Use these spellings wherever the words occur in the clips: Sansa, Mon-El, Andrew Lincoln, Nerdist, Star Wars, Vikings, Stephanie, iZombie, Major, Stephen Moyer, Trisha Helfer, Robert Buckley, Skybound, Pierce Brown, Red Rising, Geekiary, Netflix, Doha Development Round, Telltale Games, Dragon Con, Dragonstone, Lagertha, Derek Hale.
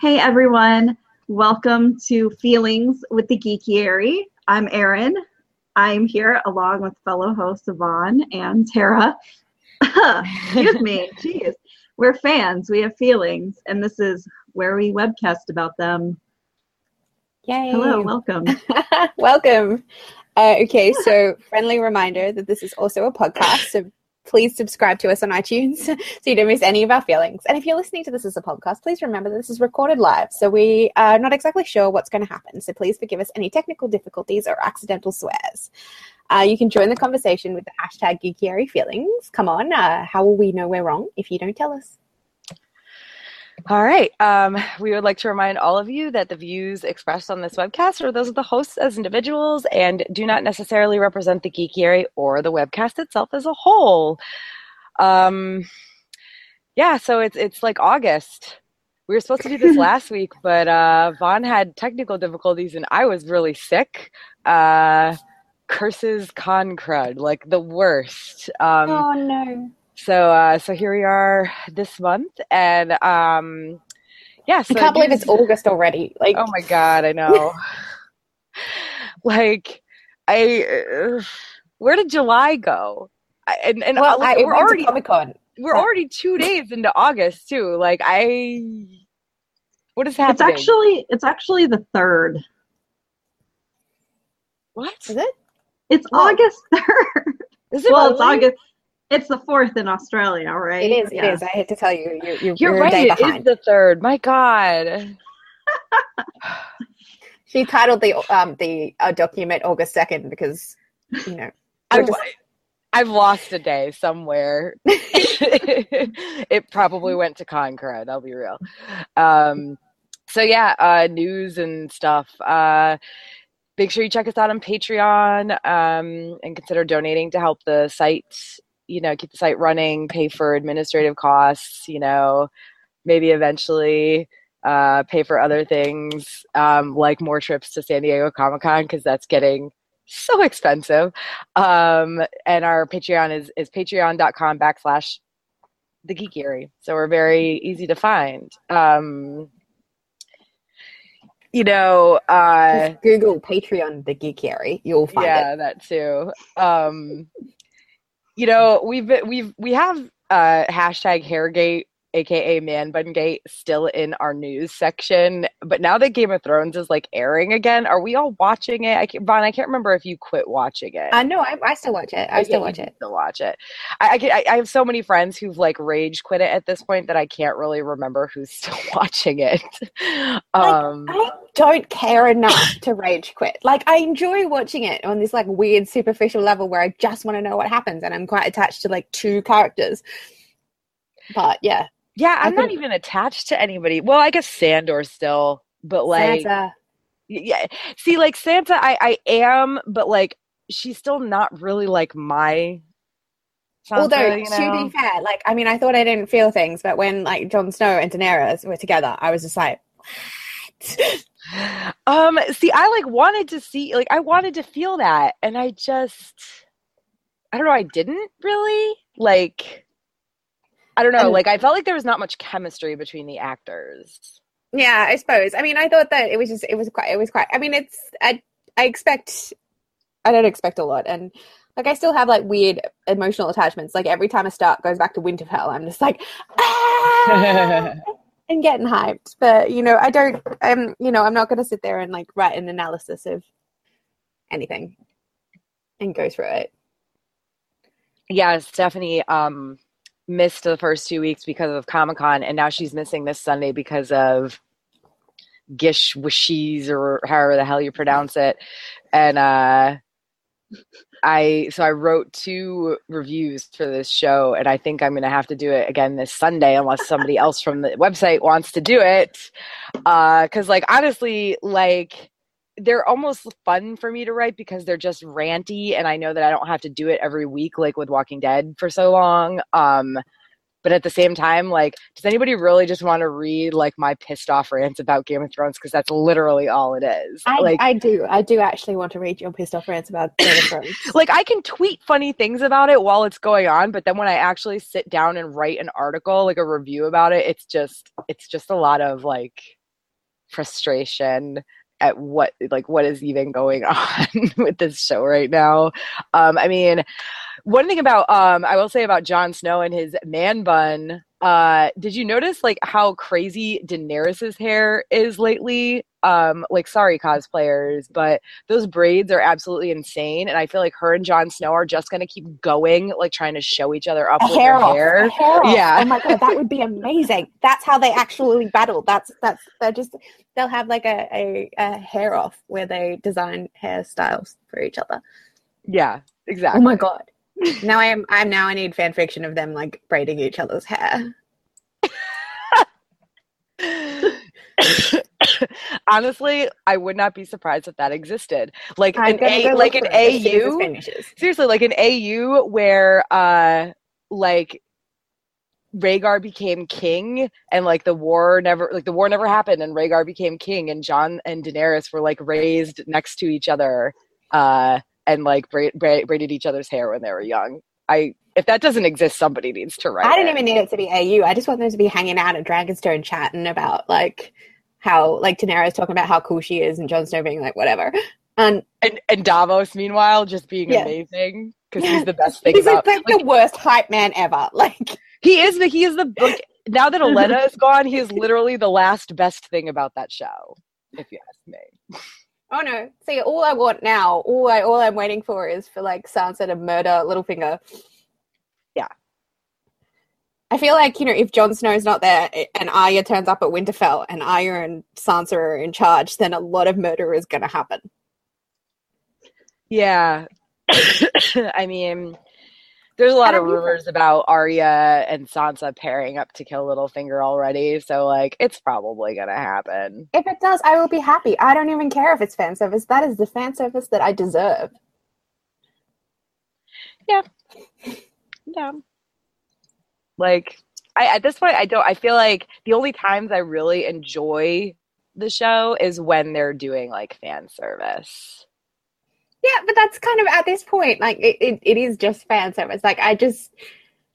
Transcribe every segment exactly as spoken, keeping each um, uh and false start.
Hey everyone, welcome to Feelings with the Geekiary. I'm Erin. I'm here along with fellow hosts Vaughn and Tara. Excuse me, jeez. We're fans, we have feelings, and this is where we webcast about them. Yay. Hello, welcome. Welcome. Uh, okay, so friendly reminder that this is also a podcast, so please subscribe to us on iTunes so you don't miss any of our feelings. And if you're listening to this as a podcast, please remember that this is recorded live, so we are not exactly sure what's going to happen. So please forgive us any technical difficulties or accidental swears. Uh, you can join the conversation with the hashtag GeekiaryFeelings. Come on, uh, how will we know we're wrong if you don't tell us? All right. Um, we would like to remind all of you that the views expressed on this webcast are those of the hosts as individuals and do not necessarily represent the Geekiary or the webcast itself as a whole. Um, yeah, so it's it's like August. We were supposed to do this last week, but uh, Vaughn had technical difficulties and I was really sick. Uh, curses con crud, like the worst. Um, oh, no. So, uh, so here we are this month, and um, yeah. So I can't I guess, believe it's August already. Like, oh my god, I know. like, I uh, where did July go? I, and and well, uh, like, I, we're already Comic-Con. We're yeah. already two days into August too. Like, I what is happening? It's actually it's actually the third. What is it? It's what? August third. Is it? Well, really? It's August. It's the fourth in Australia, right? It is, yeah. It is. I hate to tell you, you're, you're, you're right, a day behind. It is the third. My God. She titled the um, the uh, document August second because, you know. I've, just... I've lost a day somewhere. It probably went to Concord, I'll be real. Um, so, yeah, uh, news and stuff. Uh Make sure you check us out on Patreon um, and consider donating to help the site, you know, keep the site running, pay for administrative costs, you know, maybe eventually uh, pay for other things um, like more trips to San Diego Comic-Con because that's getting so expensive. Um, and our Patreon is, is patreon.com backslash the Geekiary. So we're very easy to find. Um You know, uh, just Google Patreon the Geekiary. You'll find yeah, it. Yeah, that too. Um, you know, we've we've we have uh, hashtag Hairgate, aka Man Bun Gate, still in our news section. But now that Game of Thrones is like airing again, are we all watching it? I can't, Vaughn, I can't remember if you quit watching it. Uh, no, I, I still watch it. I, I still watch it. Still watch it. I, I, can, I I have so many friends who've like rage quit it at this point that I can't really remember who's still watching it. um like, I- don't care enough to rage quit. Like, I enjoy watching it on this like weird superficial level where I just want to know what happens and I'm quite attached to like two characters. But yeah. Yeah, I'm not even attached to anybody. Well, I guess Sandor still, but like Sansa. Yeah. See, like Sansa I, I am, but like she's still not really like my Sansa, although, you know? To be fair, like I mean I thought I didn't feel things, but when like Jon Snow and Daenerys were together, I was just like um see I like wanted to see like I wanted to feel that and I just I don't know I didn't really like I don't know and, like I felt like there was not much chemistry between the actors. Yeah, I suppose. I mean I thought that it was just it was quite it was quite I mean it's I I expect I don't expect a lot, and like I still have like weird emotional attachments. Like every time a Stark goes back to Winterfell I'm just like ah! And getting hyped, but you know, I don't. I'm, you know, I'm not going to sit there and like write an analysis of anything and go through it. Yeah, Stephanie um, missed the first two weeks because of Comic-Con, and now she's missing this Sunday because of Gish Wishies or however the hell you pronounce it. And uh, I, so I wrote two reviews for this show, and I think I'm going to have to do it again this Sunday unless somebody else from the website wants to do it. Uh, cause like, honestly, like they're almost fun for me to write because they're just ranty. And I know that I don't have to do it every week, like with Walking Dead for so long. Um, but at the same time, like, does anybody really just want to read like my pissed off rants about Game of Thrones? Cause that's literally all it is. I, like, I do. I do actually want to read your pissed off rants about Game of Thrones. Like I can tweet funny things about it while it's going on. But then when I actually sit down and write an article, like a review about it, it's just, it's just a lot of like frustration at what, like, what is even going on with this show right now. Um, I mean, one thing about, um, I will say about Jon Snow and his man bun, uh, did you notice, like, how crazy Daenerys' hair is lately? Um, like, sorry, cosplayers, but those braids are absolutely insane. And I feel like her and Jon Snow are just going to keep going, like, trying to show each other up a with hair their off, hair. A hair off. Yeah. Oh my God, that would be amazing. That's how they actually battle. That's, that's, they're just, they'll have like a, a, a hair off where they design hairstyles for each other. Yeah, exactly. Oh my God. Now I am, I'm now I need fan fiction of them, like, braiding each other's hair. Honestly, I would not be surprised if that existed. Like I'm an A, like an A U. Seriously, like an A U where, uh, like, Rhaegar became king, and like the war never, like the war never happened, and Rhaegar became king, and Jon and Daenerys were like raised next to each other, uh, and like bra- bra- braided each other's hair when they were young. I. If that doesn't exist, somebody needs to write it. I don't it. even need it to be A U. I just want them to be hanging out at Dragonstone chatting about, like, how, like, Daenerys talking about how cool she is and Jon Snow being like, whatever. Um, and and Davos, meanwhile, just being yeah. amazing because he's the best thing he's about He's, like, like, the worst hype man ever. Like, he is the, he is the, like, now that Olenna is gone, he is literally the last best thing about that show, if you ask me. Oh, no. See, all I want now, all, I, all I'm waiting for is for, like, Sansa to murder Littlefinger. Yeah. I feel like, you know, if Jon Snow's not there and Arya turns up at Winterfell and Arya and Sansa are in charge, then a lot of murder is going to happen. Yeah. I mean, there's a lot of rumors either. about Arya and Sansa pairing up to kill Littlefinger already, so, like, it's probably going to happen. If it does, I will be happy. I don't even care if it's fan service. That is the fan service that I deserve. Yeah. Yeah. Like, I, at this point, I don't, I feel like the only times I really enjoy the show is when they're doing, like, fan service. Yeah, but that's kind of, at this point, like, it, it, it is just fan service. Like, I just,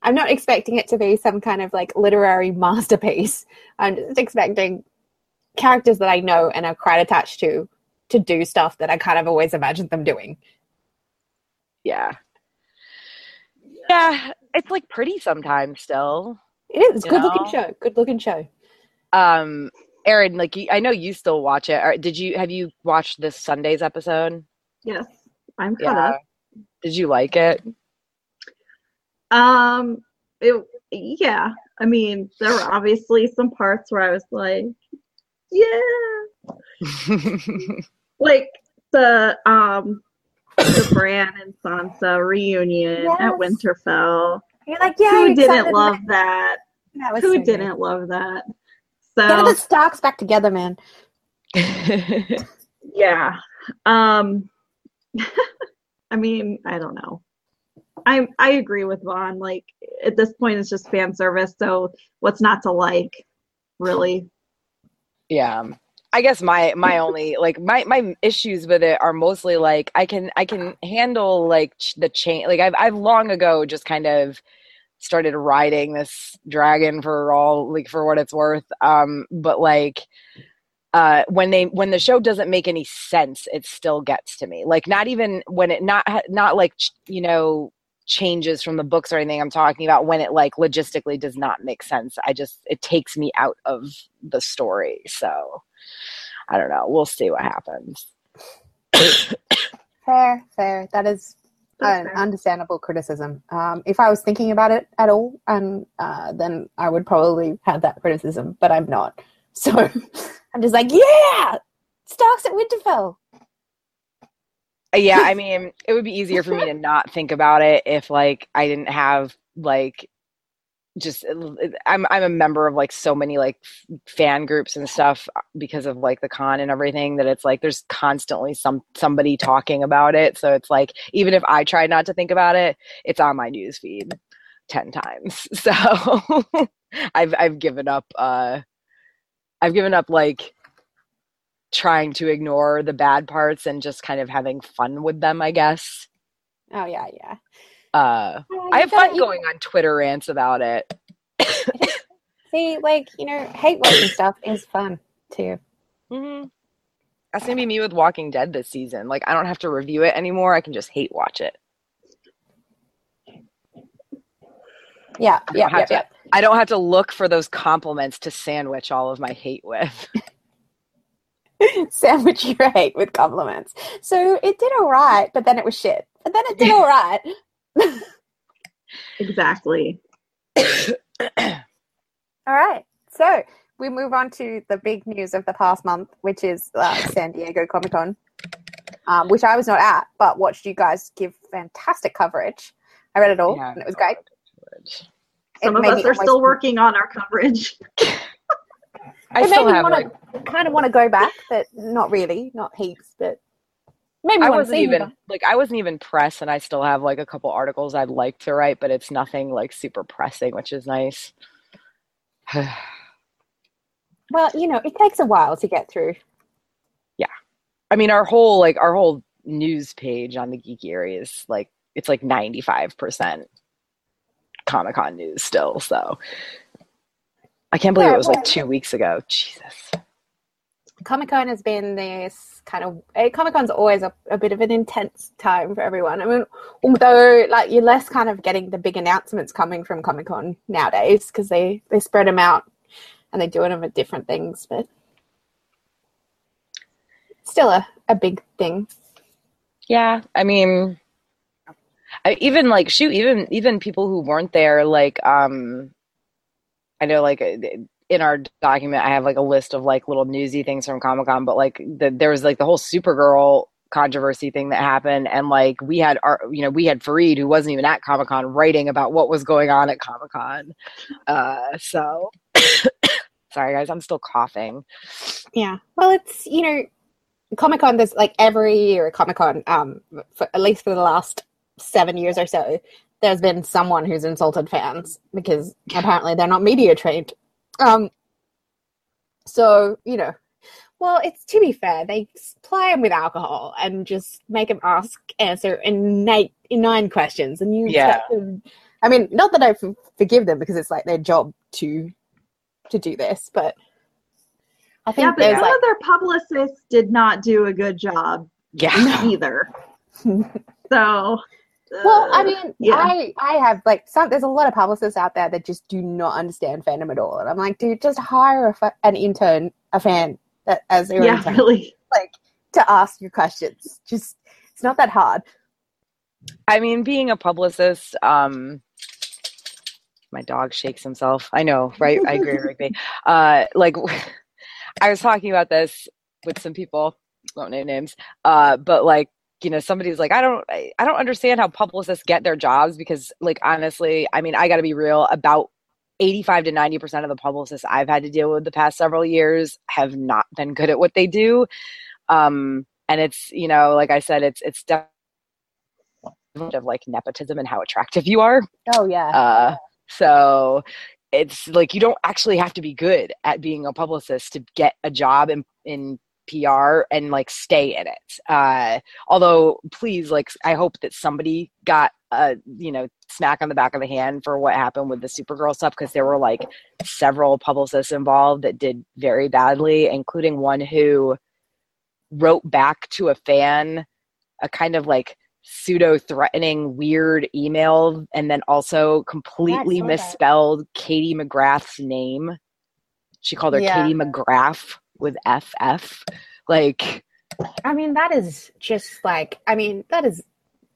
I'm not expecting it to be some kind of, like, literary masterpiece. I'm just expecting characters that I know and are quite attached to to do stuff that I kind of always imagined them doing. Yeah. Yeah, it's, like, pretty sometimes still. It is. It's a good-looking show. Good-looking show. Um, Erin, like, I know you still watch it. Did you? Have you watched this Sunday's episode? Yes, I'm caught yeah. up. Did you like it? Um, it, yeah. I mean, there were obviously some parts where I was like, yeah. Like, the... um. the Bran and Sansa reunion yes. at Winterfell. You're like, yeah, who didn't love man. that? that was who so didn't good. love that? So get the Starks back together, man. yeah. Um, I mean, I don't know. I I agree with Vaughn. Like, at this point, it's just fan service. So what's not to like, really? Yeah. I guess my, my only, like, my, my issues with it are mostly, like, I can I can handle, like, ch- the change. Like, I've I've long ago just kind of started riding this dragon for all, like, for what it's worth. Um, but, like, uh, when they when the show doesn't make any sense, it still gets to me. Like, not even when it, not not like, ch- you know, changes from the books or anything. I'm talking about when it, like, logistically does not make sense. I just, it takes me out of the story, so. I don't know. We'll see what happens. Fair, fair. That is an understandable criticism. Um, if I was thinking about it at all, um, uh, then I would probably have that criticism, but I'm not. So I'm just like, yeah! Stark's at Winterfell! Yeah, I mean, it would be easier for me to not think about it if, like, I didn't have, like... Just, I'm I'm a member of, like, so many, like, f- fan groups and stuff because of, like, the con and everything, that it's like there's constantly some somebody talking about it. So it's like, even if I try not to think about it, it's on my newsfeed ten times. So I've I've given up. Uh, I've given up like trying to ignore the bad parts and just kind of having fun with them, I guess. Oh yeah, yeah. Uh, oh, I have fun going on Twitter rants about it. See, like, you know, hate watching stuff is fun too. Mm-hmm. That's gonna be me with Walking Dead this season. Like, I don't have to review it anymore. I can just hate watch it. Yeah, yeah, yeah, to, yeah. I don't have to look for those compliments to sandwich all of my hate with. Sandwich your hate with compliments. So it did all right, but then it was shit. But then it did all right. Exactly. All right. So we move on to the big news of the past month, which is uh, San Diego Comic-Con, um, which I was not at, but watched you guys give fantastic coverage. I read it all, yeah, and it was great. Some of us are still working on our coverage. I still have wanna, like, kind of want to go back, but not really, not heaps. But maybe I wasn't even them. like I wasn't even pressed, and I still have like a couple articles I'd like to write, but it's nothing like super pressing, which is nice. Well, you know, it takes a while to get through. Yeah, I mean, our whole like our whole news page on the Geekiary is like it's like ninety-five percent Comic-Con news still, so I can't believe yeah, it was well, like two weeks ago. Jesus. Comic-Con has been this kind of... Comic-Con's always a, a bit of an intense time for everyone. I mean, although like you're less kind of getting the big announcements coming from Comic-Con nowadays because they, they spread them out and they do them at different things, but still a, a big thing. Yeah, I mean... I even like shoot, even even people who weren't there, like um, I know like in our document I have like a list of like little newsy things from Comic-Con, but like the, there was like the whole Supergirl controversy thing that happened, and like we had our you know we had Fareed, who wasn't even at Comic-Con, writing about what was going on at Comic-Con. Uh, so sorry guys, I'm still coughing. Yeah, well, it's you know Comic-Con. There's like every year at Comic-Con, um, for, at least for the last seven years or so, there's been someone who's insulted fans because apparently they're not media trained. Um, so, you know, well, it's to be fair, they supply them with alcohol and just make them ask, answer innate, inane questions. And you yeah. expect them, I mean, not that I f- forgive them because it's like their job to to do this, but I think yeah, but there's some like, of their publicists did not do a good job yeah. either. So... Well, I mean, yeah. I, I have, like, some, there's a lot of publicists out there that just do not understand fandom at all. And I'm like, dude, just hire a fa- an intern, a fan, that, as their yeah, intern, really. like, to ask your questions. Just, it's not that hard. I mean, being a publicist, um, my dog shakes himself. I know, right? I agree with me. Uh, like, I was talking about this with some people, won't name names, uh, but, like, you know, somebody's like, I don't, I don't understand how publicists get their jobs because, like, honestly, I mean, I got to be real. About eighty-five to ninety percent of the publicists I've had to deal with the past several years have not been good at what they do, um, and it's, you know, like I said, it's it's definitely of like nepotism and how attractive you are. Oh yeah. Uh, yeah. So it's like you don't actually have to be good at being a publicist to get a job in in. P R and like stay in it. Uh, although, please, like, I hope that somebody got a you know smack on the back of the hand for what happened with the Supergirl stuff, because there were like several publicists involved that did very badly, including one who wrote back to a fan a kind of like pseudo threatening weird email, and then also completely misspelled that. Katie McGrath's name. She called her yeah. Katie McGrath. With F F, like, I mean, that is just like, I mean, that is,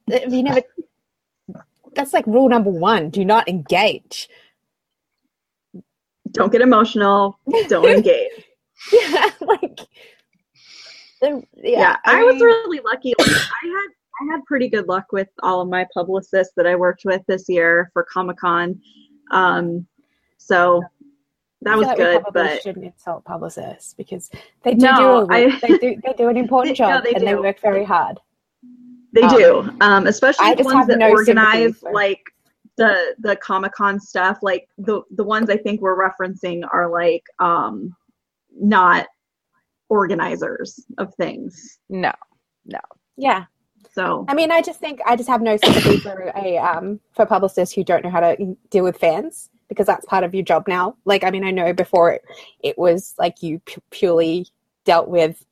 you never, that's like rule number one, do not engage. Don't get emotional, don't engage. Yeah, like, yeah. yeah I, I was mean, really lucky. Like, I had, I had pretty good luck with all of my publicists that I worked with this year for Comic-Con. Um, so, That I was like good, we but shouldn't insult publicists because they do, no, do, I, they do they do an important they, job no, they and do. they work very hard. They um, do, um, especially the ones that no organize for... like the the Comic-Con stuff. Like the the ones I think we're referencing are like um, not organizers of things. No, no, yeah. So I mean, I just think I just have no sympathy for a um, for publicists who don't know how to deal with fans. Because that's part of your job now. Like, I mean, I know before it, it was like you p- purely dealt with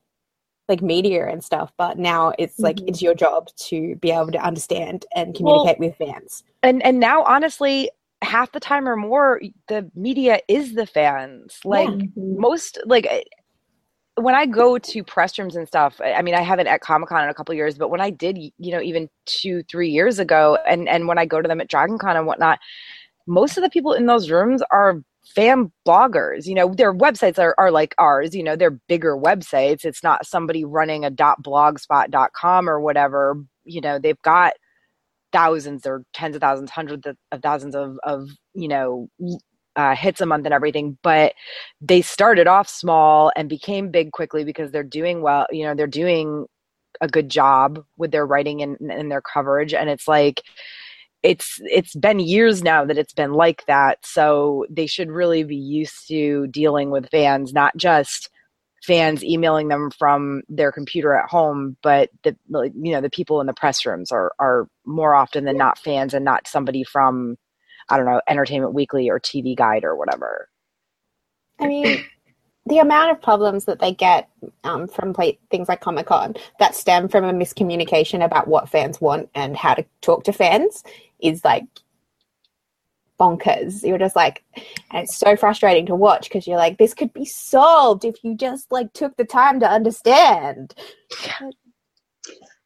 like media and stuff, but now it's like mm-hmm. it's your job to be able to understand and communicate well, with fans. And and now honestly, half the time or more, the media is the fans. Like yeah. most like when I go to press rooms and stuff, I mean, I haven't at Comic-Con in a couple of years, but when I did, you know, even two, three years ago, and, and when I go to them at Dragon Con and whatnot, most of the people in those rooms are fan bloggers. You know, their websites are, are like ours, you know, they're bigger websites. It's not somebody running a .blogspot dot com or whatever. You know, they've got thousands or tens of thousands, hundreds of thousands of, of you know, Uh, hits a month and everything, but they started off small and became big quickly because they're doing well, you know, they're doing a good job with their writing and, and their coverage. And it's like, it's, it's been years now that it's been like that. So they should really be used to dealing with fans, not just fans emailing them from their computer at home, but the, you know, the people in the press rooms are, are more often than not fans and not somebody from, I don't know, Entertainment Weekly or T V Guide or whatever. I mean, the amount of problems that they get um, from play- things like Comic-Con that stem from a miscommunication about what fans want and how to talk to fans is like bonkers. You're just like, and it's so frustrating to watch because you're like, this could be solved if you just like took the time to understand.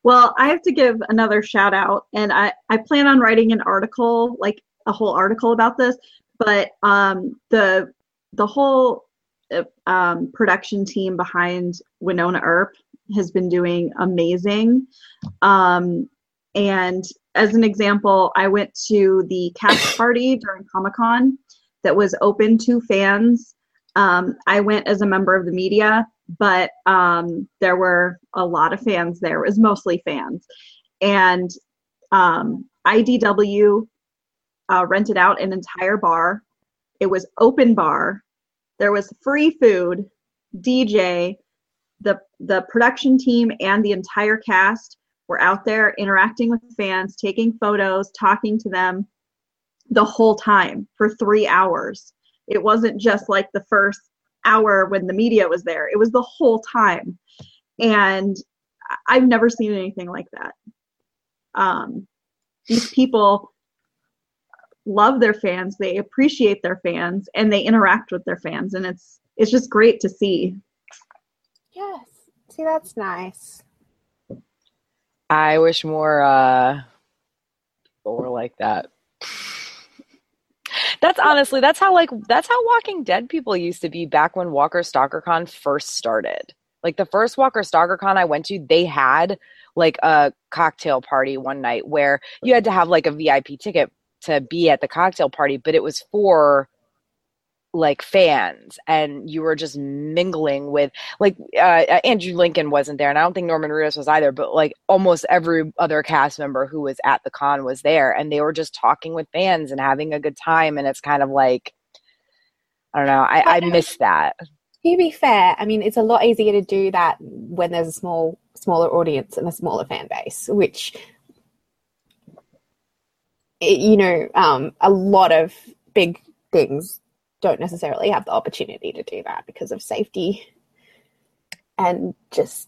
Well, I have to give another shout out, and I, I plan on writing an article, like a whole article about this, but um, the the whole uh, um, production team behind Wynonna Earp has been doing amazing. Um, and as an example, I went to the cast party during Comic-Con that was open to fans. Um, I went as a member of the media, but um, there were a lot of fans there. It was mostly fans. And um, I D W Uh, rented out an entire bar. It was open bar. There was free food, D J, the the production team and the entire cast were out there interacting with fans, taking photos, talking to them the whole time for three hours. It wasn't just like the first hour when the media was there. It was the whole time. And I've never seen anything like that. Um, these people love their fans, they appreciate their fans, and they interact with their fans, and it's it's just great to see. Yes, see, that's nice. I wish more uh people were like that. That's honestly, that's how like that's how Walking Dead people used to be back when Walker StalkerCon first started. Like the first Walker StalkerCon I went to, they had like a cocktail party one night where you had to have like a V I P ticket to be at the cocktail party, but it was for like fans, and you were just mingling with like uh, Andrew Lincoln wasn't there, and I don't think Norman Reedus was either, but like almost every other cast member who was at the con was there, and they were just talking with fans and having a good time. And it's kind of like, I don't know, I, I miss that. To be fair, I mean, it's a lot easier to do that when there's a small, smaller audience and a smaller fan base, which you know, um, a lot of big things don't necessarily have the opportunity to do that because of safety and just,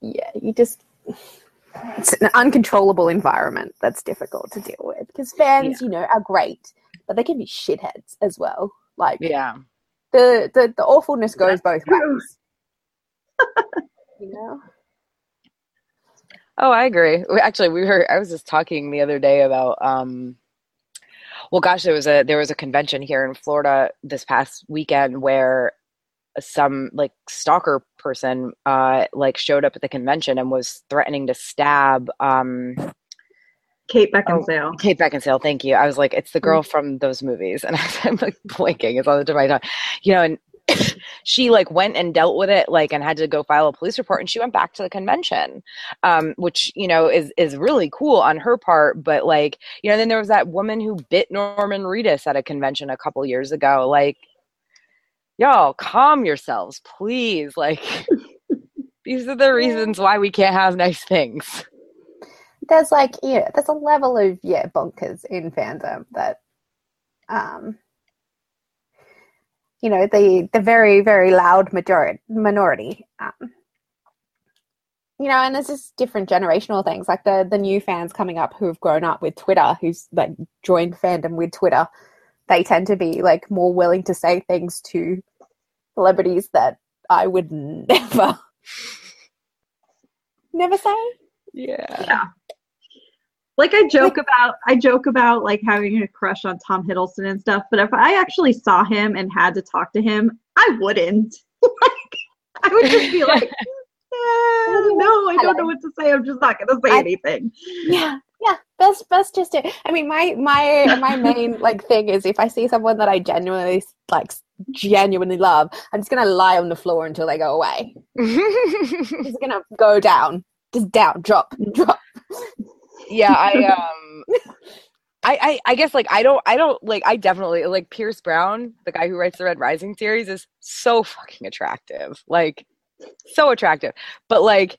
yeah, you just, it's an uncontrollable environment that's difficult to deal with because fans, yeah. you know, are great, but they can be shitheads as well. Like, yeah, the, the, the awfulness goes both ways. You know? Oh, I agree. Actually, we were. I was just talking the other day about. Um, well, gosh, there was a there was a convention here in Florida this past weekend where some like stalker person uh, like showed up at the convention and was threatening to stab um, Kate Beckinsale. Oh, Kate Beckinsale, thank you. I was like, it's the girl from those movies, and I'm like blinking. It's all the time I talk, you know, and. She like went and dealt with it like and had to go file a police report, and she went back to the convention, um, which, you know, is is really cool on her part. But like, you know, then there was that woman who bit Norman Reedus at a convention a couple years ago. Like, y'all calm yourselves, please. Like, these are the reasons why we can't have nice things. There's like, yeah, there's a level of, yeah, bonkers in fandom that um you know, the the very, very loud majority minority. Um, you know, and there's just different generational things, like the the new fans coming up who've grown up with Twitter, who's like joined fandom with Twitter. They tend to be like more willing to say things to celebrities that I would never, never say. Yeah. Yeah. Like I joke like, about, I joke about like having a crush on Tom Hiddleston and stuff, but if I actually saw him and had to talk to him, I wouldn't. Like, I would just be like, eh, no, I don't know what to say. I'm just not going to say I, anything. Yeah. Yeah, best, best just do. I mean, my my my main like thing is if I see someone that I genuinely like, genuinely love, I'm just gonna lie on the floor until they go away. Just gonna go down, just down, drop, drop. Yeah, I um, I, I I guess like I don't I don't like I definitely like Pierce Brown, the guy who writes the Red Rising series, is so fucking attractive, like so attractive, but like.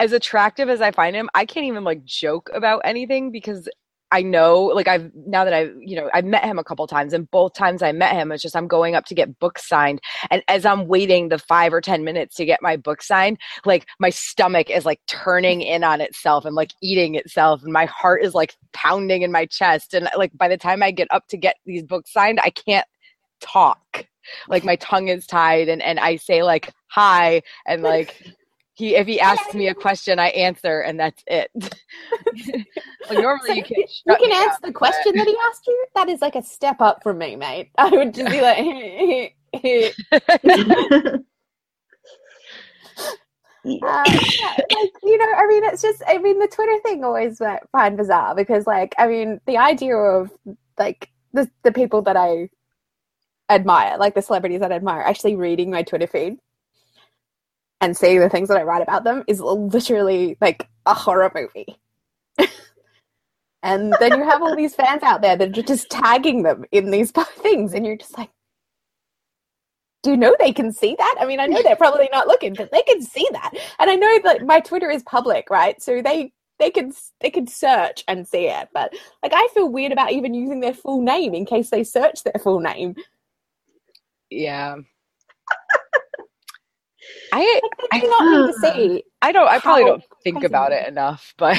As attractive as I find him, I can't even like joke about anything because I know, like I've, now that I've, you know, I've met him a couple times, and both times I met him, it's just I'm going up to get books signed. And as I'm waiting the five or ten minutes to get my book signed, like my stomach is like turning in on itself and like eating itself. And my heart is like pounding in my chest. And like by the time I get up to get these books signed, I can't talk. Like my tongue is tied and, and I say like, hi. And like, He, if he asks me a question, I answer, and that's it. Like normally, so you can you can answer the question that he asked you. That is like a step up from me, mate. I would just be like, hey, hey, hey. Uh, yeah, like, you know, I mean, it's just, I mean, the Twitter thing always I find bizarre because, like, I mean, the idea of like the the people that I admire, like the celebrities that I admire, actually reading my Twitter feed and seeing the things that I write about them is literally like a horror movie. And then you have all these fans out there that are just tagging them in these things, and you're just like, do you know they can see that? I mean, I know they're probably not looking, but they can see that. And I know that my Twitter is public, right? So they they can they can search and see it. But like, I feel weird about even using their full name in case they search their full name. Yeah. I I not to see. I don't. I probably don't think about it enough, but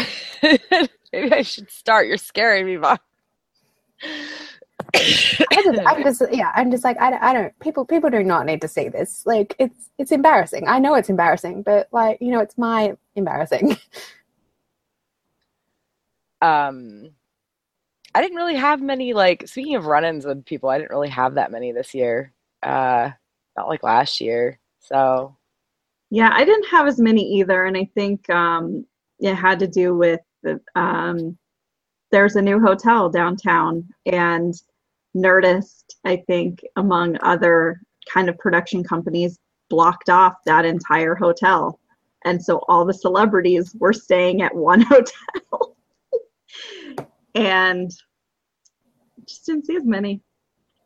maybe I should start. You're scaring me, Vaughn. I'm just, yeah. I'm just like I, I. don't. People. People do not need to see this. Like it's. It's embarrassing. I know it's embarrassing, but like you know, it's my embarrassing. Um, I didn't really have many. Like speaking of run-ins with people, I didn't really have that many this year. Uh, not like last year. So. Yeah, I didn't have as many either, and I think um, it had to do with the, um, there's a new hotel downtown, and Nerdist, I think, among other kind of production companies, blocked off that entire hotel, and so all the celebrities were staying at one hotel, and just didn't see as many.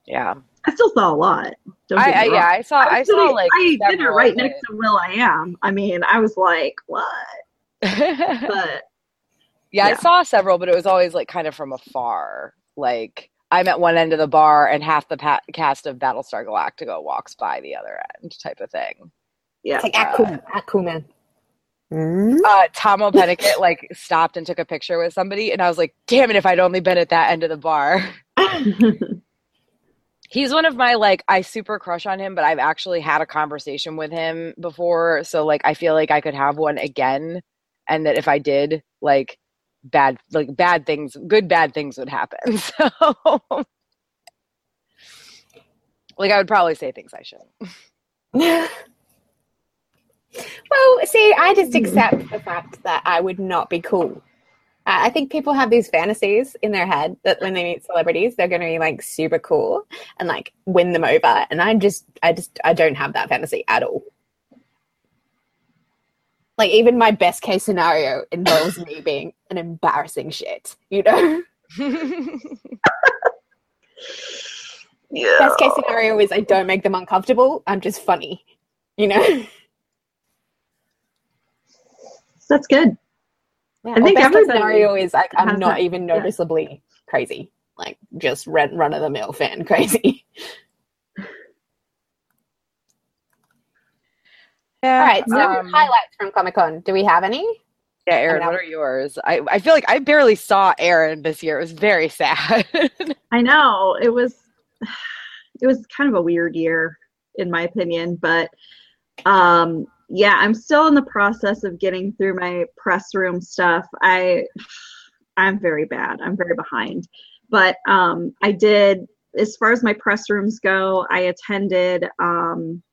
Yeah. I still saw a lot. Don't I, I, yeah, I saw. I, I saw like I did it right next to Will I Am. I mean, I was like, what? But yeah, yeah, I saw several, but it was always like kind of from afar. Like I'm at one end of the bar, and half the pa- cast of Battlestar Galactica walks by the other end, type of thing. Yeah, it's like Aquaman. Uh, Aquaman. Uh, Tom O'Pennicott like stopped and took a picture with somebody, and I was like, damn it! If I'd only been at that end of the bar. He's one of my, like, I super crush on him, but I've actually had a conversation with him before. So, like, I feel like I could have one again. And that if I did, like, bad, like, bad things, good, bad things would happen. So, like, I would probably say things I shouldn't. Well, see, I just accept the fact that I would not be cool. I think people have these fantasies in their head that when they meet celebrities, they're going to be like super cool and like win them over. And I'm just, I just, I don't have that fantasy at all. Like even my best case scenario involves me being an embarrassing shit, you know? Yeah. Best case scenario is I don't make them uncomfortable. I'm just funny, you know? That's good. Yeah, I think best case scenario is like I'm not to, even noticeably yeah. crazy, like just run run of the mill fan crazy. Yeah. All right, so um, highlights from Comic-Con. Do we have any? Yeah, Erin, what are yours? I, I feel like I barely saw Erin this year. It was very sad. I know. It was it was kind of a weird year, in my opinion. But, um, yeah, I'm still in the process of getting through my press room stuff. I, I'm very bad. I'm very behind. But um, I did, as far as my press rooms go, I attended um,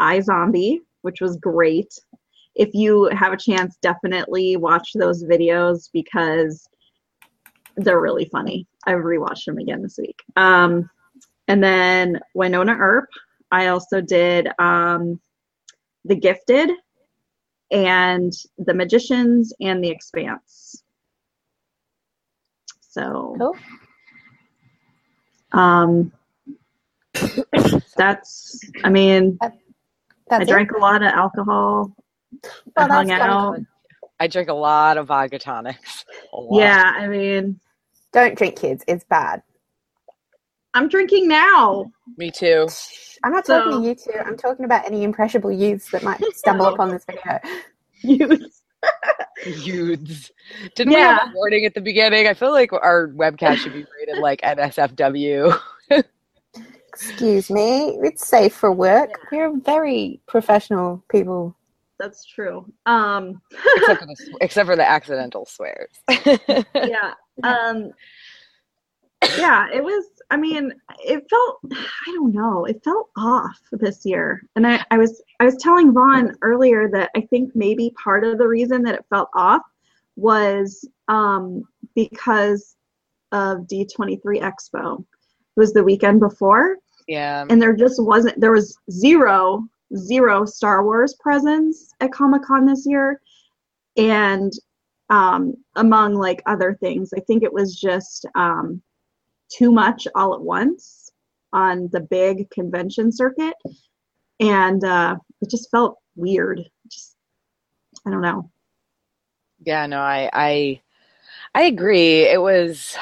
iZombie, which was great. If you have a chance, definitely watch those videos because they're really funny. I rewatched them again this week. Um, and then Wynonna Earp. I also did um, The Gifted and The Magicians and The Expanse. So cool. um, that's, I mean, that's, that's I drank it. a lot of alcohol. Well, I hung out. I drink a lot of vodka tonics. Yeah, I mean, don't drink, kids. It's bad. I'm drinking now. Me too. I'm not so, talking to you two. I'm talking about any impressionable youths that might stumble upon this video. Youths. youths. Didn't yeah. we have a warning at the beginning? I feel like our webcast should be rated like N S F W. Excuse me. It's safe for work. Yeah. We're very professional people. That's true. Um, except, for the, except for the accidental swears. yeah. Um, yeah, it was, I mean, it felt, I don't know, it felt off this year. And I, I was I was telling Vaughn earlier that I think maybe part of the reason that it felt off was um, because of D twenty-three Expo. It was the weekend before. Yeah. And there just wasn't, there was zero zero Star Wars presence at Comic-Con this year, and um, among like other things, I think it was just um, too much all at once on the big convention circuit, and uh, it just felt weird. Just I don't know. Yeah, no, I I, I agree. It was.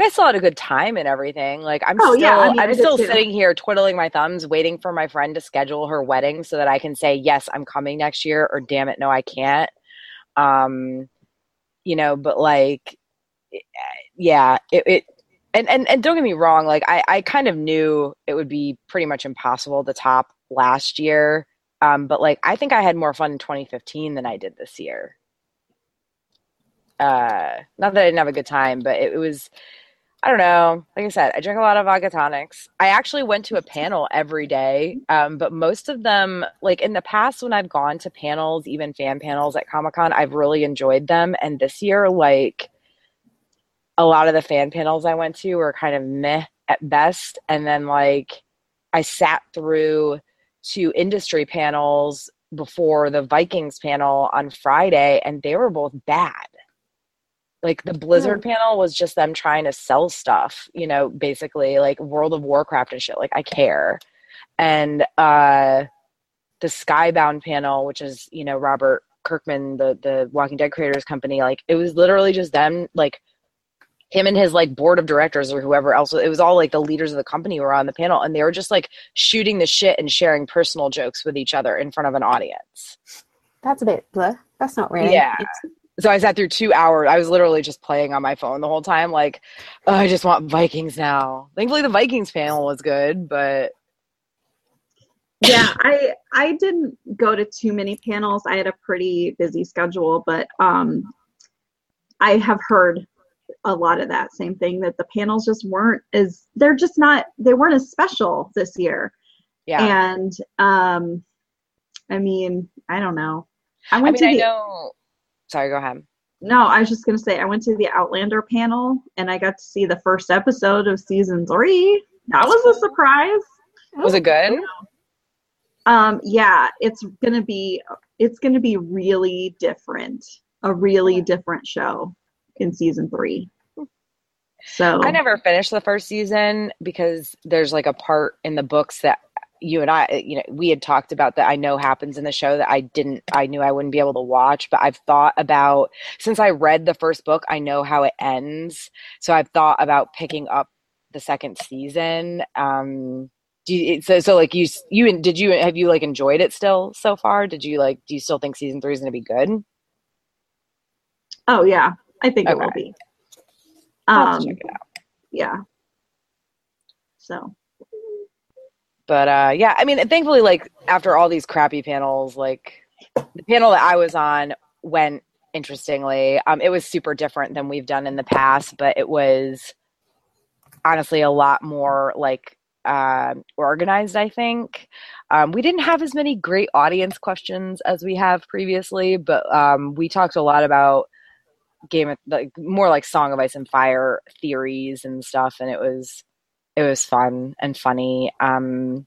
I still had a good time and everything. Like I'm oh, still, yeah. I mean, I'm I still too. sitting here twiddling my thumbs, waiting for my friend to schedule her wedding so that I can say, yes, I'm coming next year, or damn it, no, I can't. Um, you know, but like, yeah, it, it and, and, and don't get me wrong. Like I, I kind of knew it would be pretty much impossible to top last year. Um, but like, I think I had more fun in twenty fifteen than I did this year. Uh, not that I didn't have a good time, but it, it was, I don't know. Like I said, I drink a lot of vodka tonics. I actually went to a panel every day, um, but most of them, like in the past when I've gone to panels, even fan panels at Comic-Con, I've really enjoyed them. And this year, like a lot of the fan panels I went to were kind of meh at best. And then like I sat through two industry panels before the Vikings panel on Friday, and they were both bad. Like, the Blizzard panel was just them trying to sell stuff, you know, basically, like, World of Warcraft and shit. Like, I care. And uh, the Skybound panel, which is, you know, Robert Kirkman, the, the Walking Dead creators company, like, it was literally just them, like, him and his, like, board of directors or whoever else. It was all, like, the leaders of the company were on the panel, and they were just, like, shooting the shit and sharing personal jokes with each other in front of an audience. That's a bit bleh. That's not really. Yeah. It's- So I sat through two hours. I was literally just playing on my phone the whole time. Like, oh, I just want Vikings now. Thankfully, the Vikings panel was good, but yeah, I I didn't go to too many panels. I had a pretty busy schedule, but um, I have heard a lot of that same thing, that the panels just weren't as they're just not they weren't as special this year. Yeah, and um, I mean, I don't know. I went I mean, to the. I know- Sorry, go ahead. No, I was just going to say, I went to the Outlander panel, and I got to see the first episode of season three. That That's was cool. a surprise. Was it good? Um, yeah, it's going to be, it's going to be really different, a really different show in season three. So I never finished the first season because there's like a part in the books that you and I, you know, we had talked about that I know happens in the show that I didn't, I knew I wouldn't be able to watch, but I've thought about, since I read the first book, I know how it ends. So I've thought about picking up the second season. Um, do you, so, so like you, you did you have you like enjoyed it still so far? Did you like? Do you still think season three is going to be good? Oh yeah, I think okay. it will be. I'll um, check it out. Yeah. So. But uh, yeah, I mean, thankfully, like after all these crappy panels, like the panel that I was on went interestingly. Um, it was super different than we've done in the past, but it was honestly a lot more like uh, organized, I think. Um, we didn't have as many great audience questions as we have previously, but um, we talked a lot about Game of like more like Song of Ice and Fire theories and stuff, and it was. It was fun and funny. Um,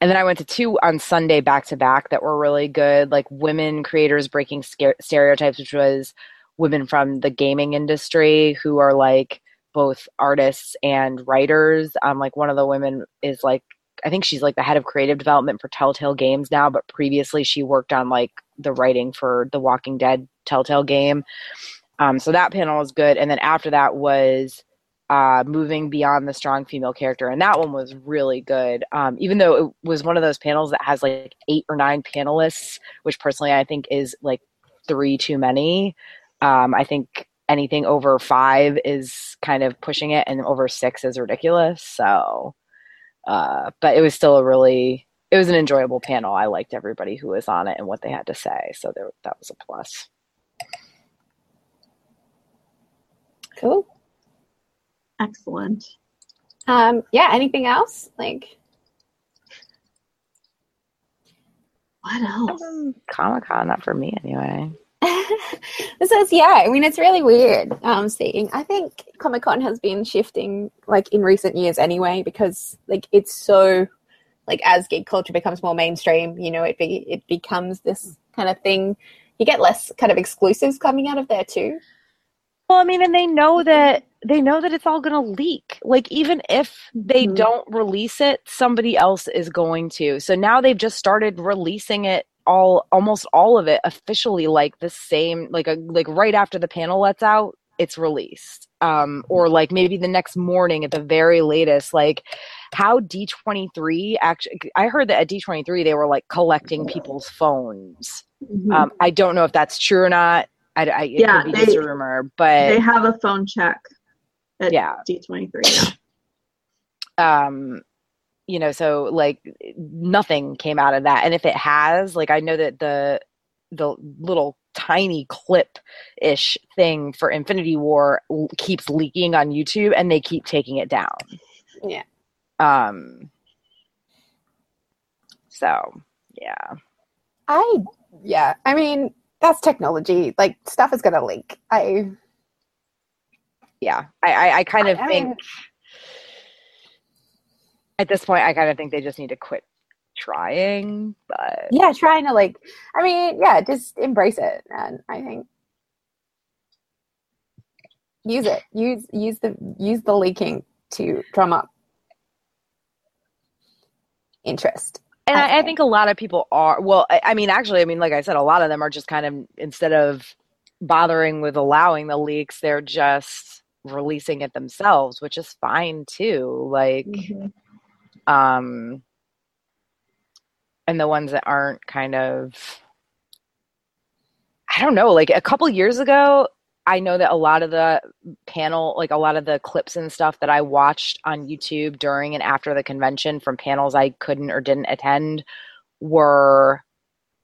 and then I went to two on Sunday back-to-back that were really good, like women creators breaking scare- stereotypes, which was women from the gaming industry who are, like, both artists and writers. Um, like, one of the women is, like, I think she's, like, the head of creative development for Telltale Games now, but previously she worked on, like, the writing for the Walking Dead Telltale game. Um, so that panel was good. And then after that was... Uh, moving beyond the strong female character, and that one was really good. Um, even though it was one of those panels that has like eight or nine panelists, which personally I think is like three too many. Um, I think anything over five is kind of pushing it, and over six is ridiculous. So, uh, but it was still a really, it was an enjoyable panel. I liked everybody who was on it and what they had to say. So there, that was a plus. Cool. Excellent. Um, yeah, anything else? Like, what else? Um, Comic-Con, not for me anyway. This is, yeah, I mean, it's really weird um, seeing. I think Comic-Con has been shifting, like, in recent years anyway, because, like, it's so, like, as geek culture becomes more mainstream, you know, it be, it becomes this kind of thing. You get less kind of exclusives coming out of there too. Well, I mean, and they know that they know that it's all going to leak. Like, even if they mm-hmm. don't release it, somebody else is going to. So now they've just started releasing it all, almost all of it officially, like the same, like a, like right after the panel lets out, it's released. Um, or like maybe the next morning at the very latest, like how D twenty-three actually, I heard that at D twenty-three, they were like collecting people's phones. Mm-hmm. Um, I don't know if that's true or not. I, I, it yeah, could be they, just a rumor, but they have a phone check at yeah. D twenty-three now. Um, you know, so like nothing came out of that, and if it has, like I know that the the little tiny clip-ish thing for Infinity War l- keeps leaking on YouTube, and they keep taking it down. Yeah. Um. So yeah. I yeah. I mean. That's technology. Like, stuff is going to leak. I, yeah, I, I, I kind of I, I think mean, at this point, I kind of think they just need to quit trying. But yeah, trying to like, I mean, yeah, just embrace it. And I think use it. Use use the use the leaking to drum up interest. And I, I think a lot of people are, well, I, I mean, actually, I mean, like I said, a lot of them are just kind of, instead of bothering with allowing the leaks, they're just releasing it themselves, which is fine too. Like, mm-hmm. um, and the ones that aren't kind of, I don't know, like a couple years ago, I know that a lot of the panel, like a lot of the clips and stuff that I watched on YouTube during and after the convention from panels I couldn't or didn't attend were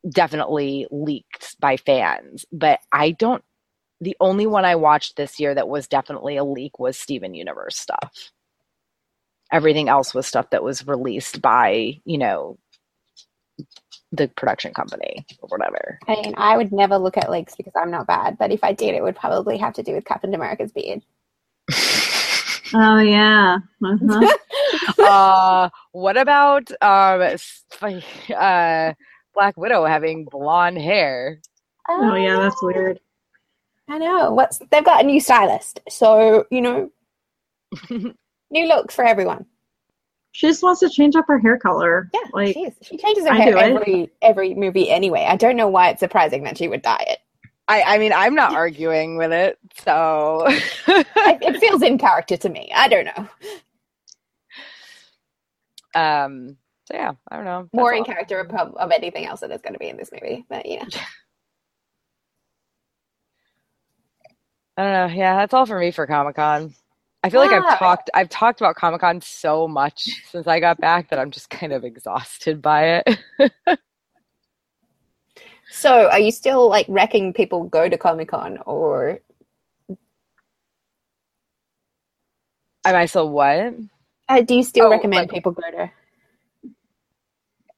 definitely leaked by fans. But I don't, the only one I watched this year that was definitely a leak was Steven Universe stuff. Everything else was stuff that was released by, you know, the production company or whatever. I mean, I would never look at leaks because I'm not bad, but if I did, it would probably have to do with Captain America's beard. Oh, yeah. Uh-huh. uh, what about um, uh, Black Widow having blonde hair? Oh, oh, yeah, that's weird. I know. What's They've got a new stylist, so, you know, new looks for everyone. She just wants to change up her hair color. Yeah, like, she, is. she changes her I hair every it. every movie anyway. I don't know why it's surprising that she would dye it. I, I mean, I'm not arguing with it, so... it, it feels in character to me. I don't know. Um, so yeah, I don't know. That's more in all. Character of, of anything else that is going to be in this movie, but you know. I don't know. Yeah, that's all for me for Comic-Con. I feel yeah. like I've talked I've talked about Comic-Con so much since I got back that I'm just kind of exhausted by it. So, are you still like wrecking people go to Comic-Con, or am I still what? Uh, do you still oh, recommend like, people go to?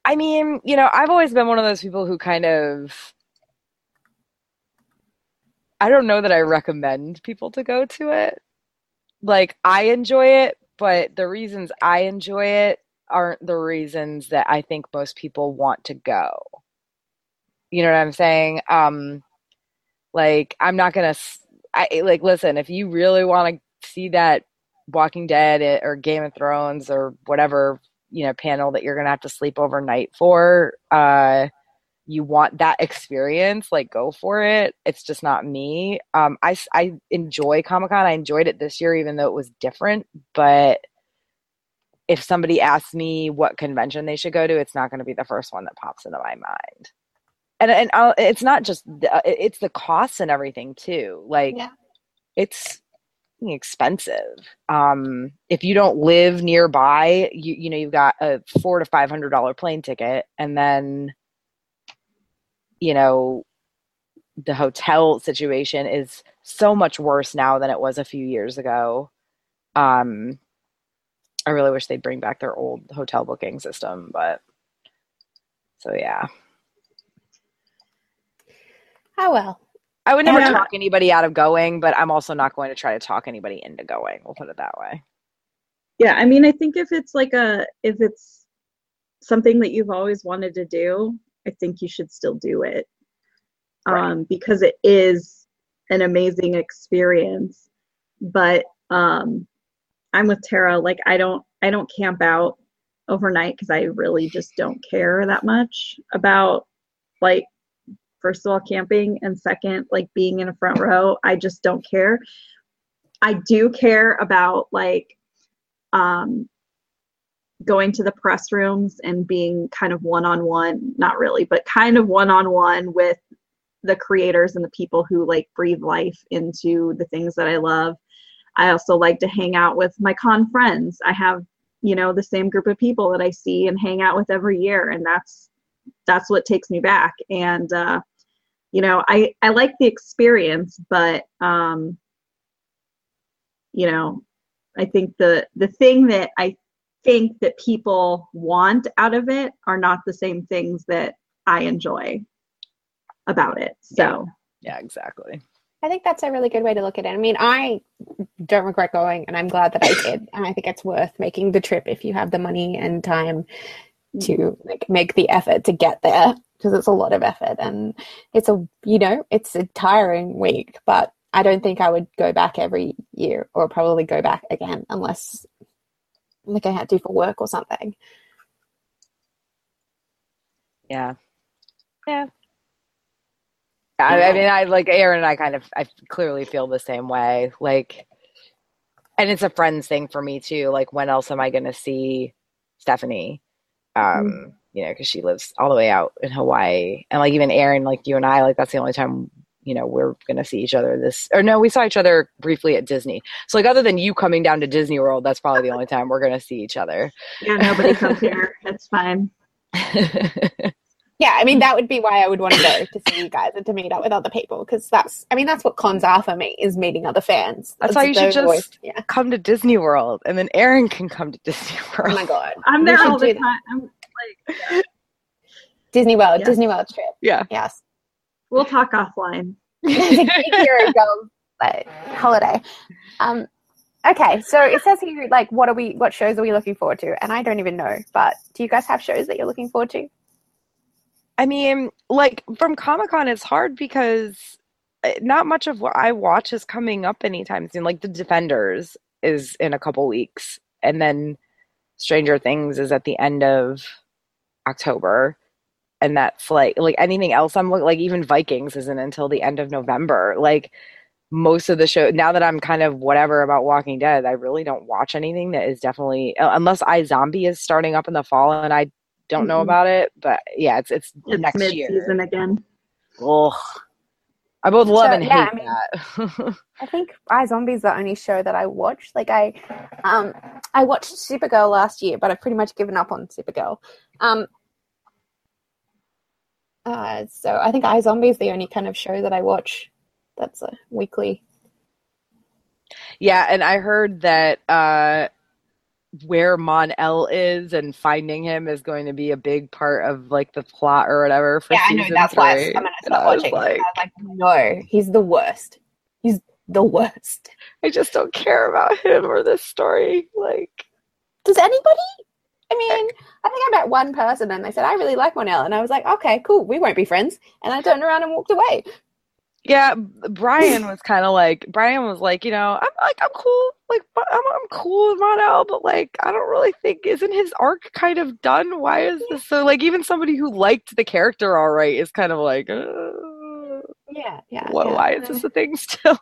I mean, you know, I've always been one of those people who kind of, I don't know that I recommend people to go to it. Like, I enjoy it, but the reasons I enjoy it aren't the reasons that I think most people want to go. You know what I'm saying? Um, like, I'm not going to – like, listen, if you really want to see that Walking Dead or Game of Thrones or whatever, you know, panel that you're going to have to sleep overnight for, uh, you want that experience, like, go for it. It's just not me. Um, I, I enjoy Comic-Con. I enjoyed it this year, even though it was different. But if somebody asks me what convention they should go to, it's not going to be the first one that pops into my mind. And and I'll, it's not just the, it's the costs and everything too. Like yeah. it's expensive. Um, if you don't live nearby, you you know you've got a four to five hundred dollar plane ticket, and then you know the hotel situation is so much worse now than it was a few years ago. Um, I really wish they'd bring back their old hotel booking system, but so yeah. Oh, well. I would never yeah. talk anybody out of going, but I'm also not going to try to talk anybody into going. We'll put it that way. Yeah, I mean, I think if it's like a, if it's something that you've always wanted to do, I think you should still do it. Right. Um, because it is an amazing experience. But um, I'm with Tara. Like, I don't, I don't camp out overnight because I really just don't care that much about, like, first of all, camping, and second, like being in a front row. I just don't care. I do care about like um, going to the press rooms and being kind of one-on-one, not really, but kind of one-on-one with the creators and the people who like breathe life into the things that I love. I also like to hang out with my con friends. I have, you know, the same group of people that I see and hang out with every year, and that's that's what takes me back. And uh, you know, I, I like the experience, but, um, you know, I think the, the thing that I think that people want out of it are not the same things that I enjoy about it. So, yeah, yeah, exactly. I think that's a really good way to look at it. I mean, I don't regret going, and I'm glad that I did. And I think it's worth making the trip if you have the money and time to like make the effort to get there, because it's a lot of effort, and it's a, you know, it's a tiring week, but I don't think I would go back every year, or probably go back again unless like I had to for work or something. Yeah. Yeah. I, yeah. I mean, I like Erin and I kind of, I clearly feel the same way. Like, and it's a friends thing for me too. Like, when else am I going to see Stephanie? Um, you know, because she lives all the way out in Hawaii, and like even Erin, like you and I, like that's the only time, you know, we're gonna see each other this, or no, we saw each other briefly at Disney. So like, other than you coming down to Disney World, that's probably the only time we're gonna see each other. Yeah, nobody comes here. That's fine. Yeah, I mean, that would be why I would want to go, to see you guys and to meet up with other people, because that's, I mean, that's what cons are for me, is meeting other fans. That's, that's why you should just voice, yeah. come to Disney World, and then Erin can come to Disney World. Oh my God. I'm there all the time. I'm like, yeah. Disney World, yeah. Disney World trip. Yeah. Yes. We'll talk offline. Geekiary girls, like, holiday. Um, okay, so it says here, like, what are we, what shows are we looking forward to? And I don't even know, but do you guys have shows that you're looking forward to? I mean, like, from Comic-Con, it's hard because not much of what I watch is coming up anytime soon. Like, The Defenders is in a couple weeks, and then Stranger Things is at the end of October, and that's, like, like anything else I'm looking, like, even Vikings isn't until the end of November. Like, most of the show, now that I'm kind of whatever about Walking Dead, I really don't watch anything that is definitely, unless iZombie is starting up in the fall and I don't mm-hmm. know about it, but yeah, it's it's, it's next mid-season year. Mid-season again. Ugh. I both love so, and yeah, hate I mean, that. I think iZombie is the only show that I watch. Like I, um, I watched Supergirl last year, but I've pretty much given up on Supergirl. Um, uh, so I think iZombie is the only kind of show that I watch that's a weekly. Yeah, and I heard that uh, where Mon-El is and finding him is going to be a big part of like the plot or whatever for yeah, season three. Yeah, I know that's why I mean, I stopped watching. Like, I was like, no, he's the worst. He's the worst. I just don't care about him or this story. Like, does anybody? I mean, I think I met one person and they said, I really like Mon-El. And I was like, okay, cool. We won't be friends. And I turned around and walked away. Yeah, Brian was kind of like, Brian was like, you know, I'm like, I'm cool. Like, I'm, I'm cool with Mon-El, but like, I don't really think, isn't his arc kind of done? Why is this so, like, even somebody who liked the character all right is kind of like, uh, yeah, yeah. Well, yeah. Why is this a thing still?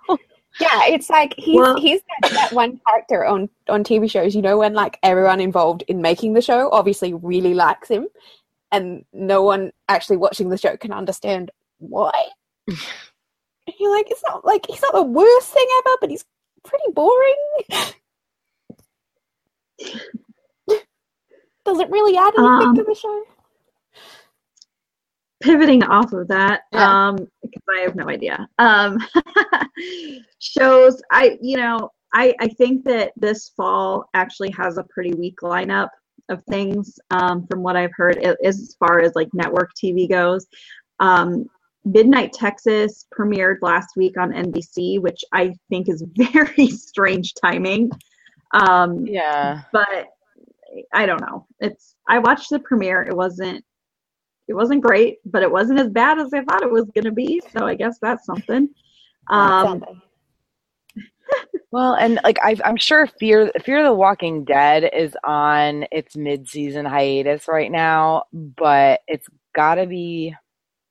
Yeah, it's like he's well, he's that, that one character on, on T V shows, you know, when like everyone involved in making the show obviously really likes him and no one actually watching the show can understand why. You're like, it's not like he's not the worst thing ever, but he's pretty boring. Doesn't really add anything um, to the show. Pivoting off of that, yeah. um, because I have no idea. Um, shows, I you know, I I think that this fall actually has a pretty weak lineup of things. Um, from what I've heard, it, as far as like network T V goes, um. Midnight Texas premiered last week on N B C, which I think is very strange timing. Um, yeah, but I don't know. It's I watched the premiere. It wasn't it wasn't great, but it wasn't as bad as I thought it was going to be. So I guess that's something. Um, well, and like I've, I'm sure Fear Fear the Walking Dead is on its mid-season hiatus right now, but it's got to be.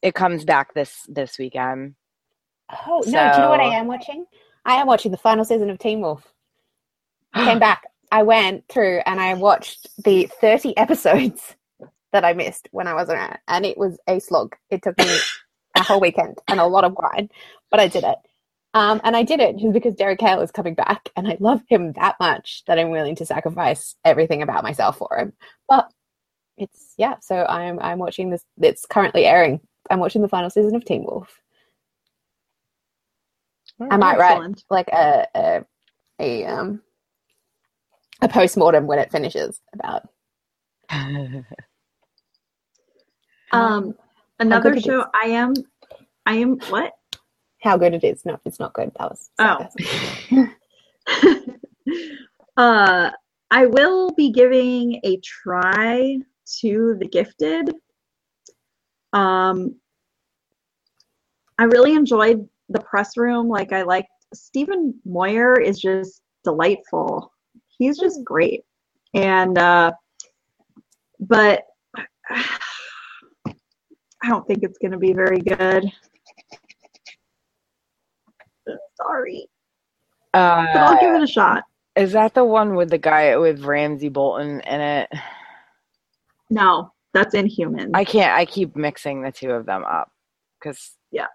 It comes back this, this weekend. Oh, so. No, do you know what I am watching? I am watching the final season of Teen Wolf. I came back. I went through and I watched the thirty episodes that I missed when I was around. And it was a slog. It took me a whole weekend and a lot of grind. But I did it. Um, and I did it because Derek Hale is coming back. And I love him that much that I'm willing to sacrifice everything about myself for him. But it's, yeah, so I'm I'm watching this. It's currently airing. I'm watching the final season of Teen Wolf. Oh, I might excellent. write like a, a a um a postmortem when it finishes about. um, another show. I am. I am what? How good it is? No, it's not good. That was oh. uh, I will be giving a try to The Gifted. Um, I really enjoyed the press room. Like I liked Stephen Moyer is just delightful. He's just great. And, uh, but I don't think it's going to be very good. Sorry. Uh, but I'll give it a shot. Is that the one with the guy with Ramsey Bolton in it? No. That's Inhumans. I can't. I keep mixing the two of them up because yeah,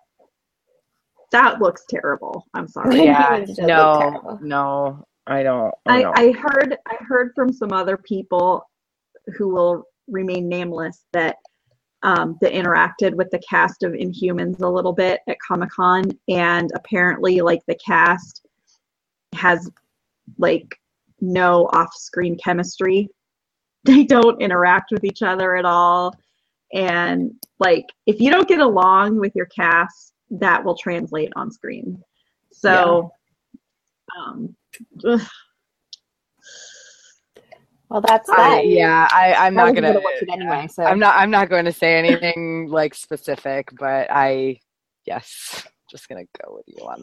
that looks terrible. I'm sorry. Yeah, no, no, I don't. I, I, don't. I heard. I heard from some other people who will remain nameless that um, that interacted with the cast of Inhumans a little bit at Comic-Con, and apparently, like the cast has like no off-screen chemistry. They don't interact with each other at all. And, like, if you don't get along with your cast, that will translate on screen. So, yeah. um, ugh. Well, that's I, that. Yeah, I, I'm not going to watch it anyway. So I'm not. I'm not going to say anything like specific, but I, yes, just going to go with you on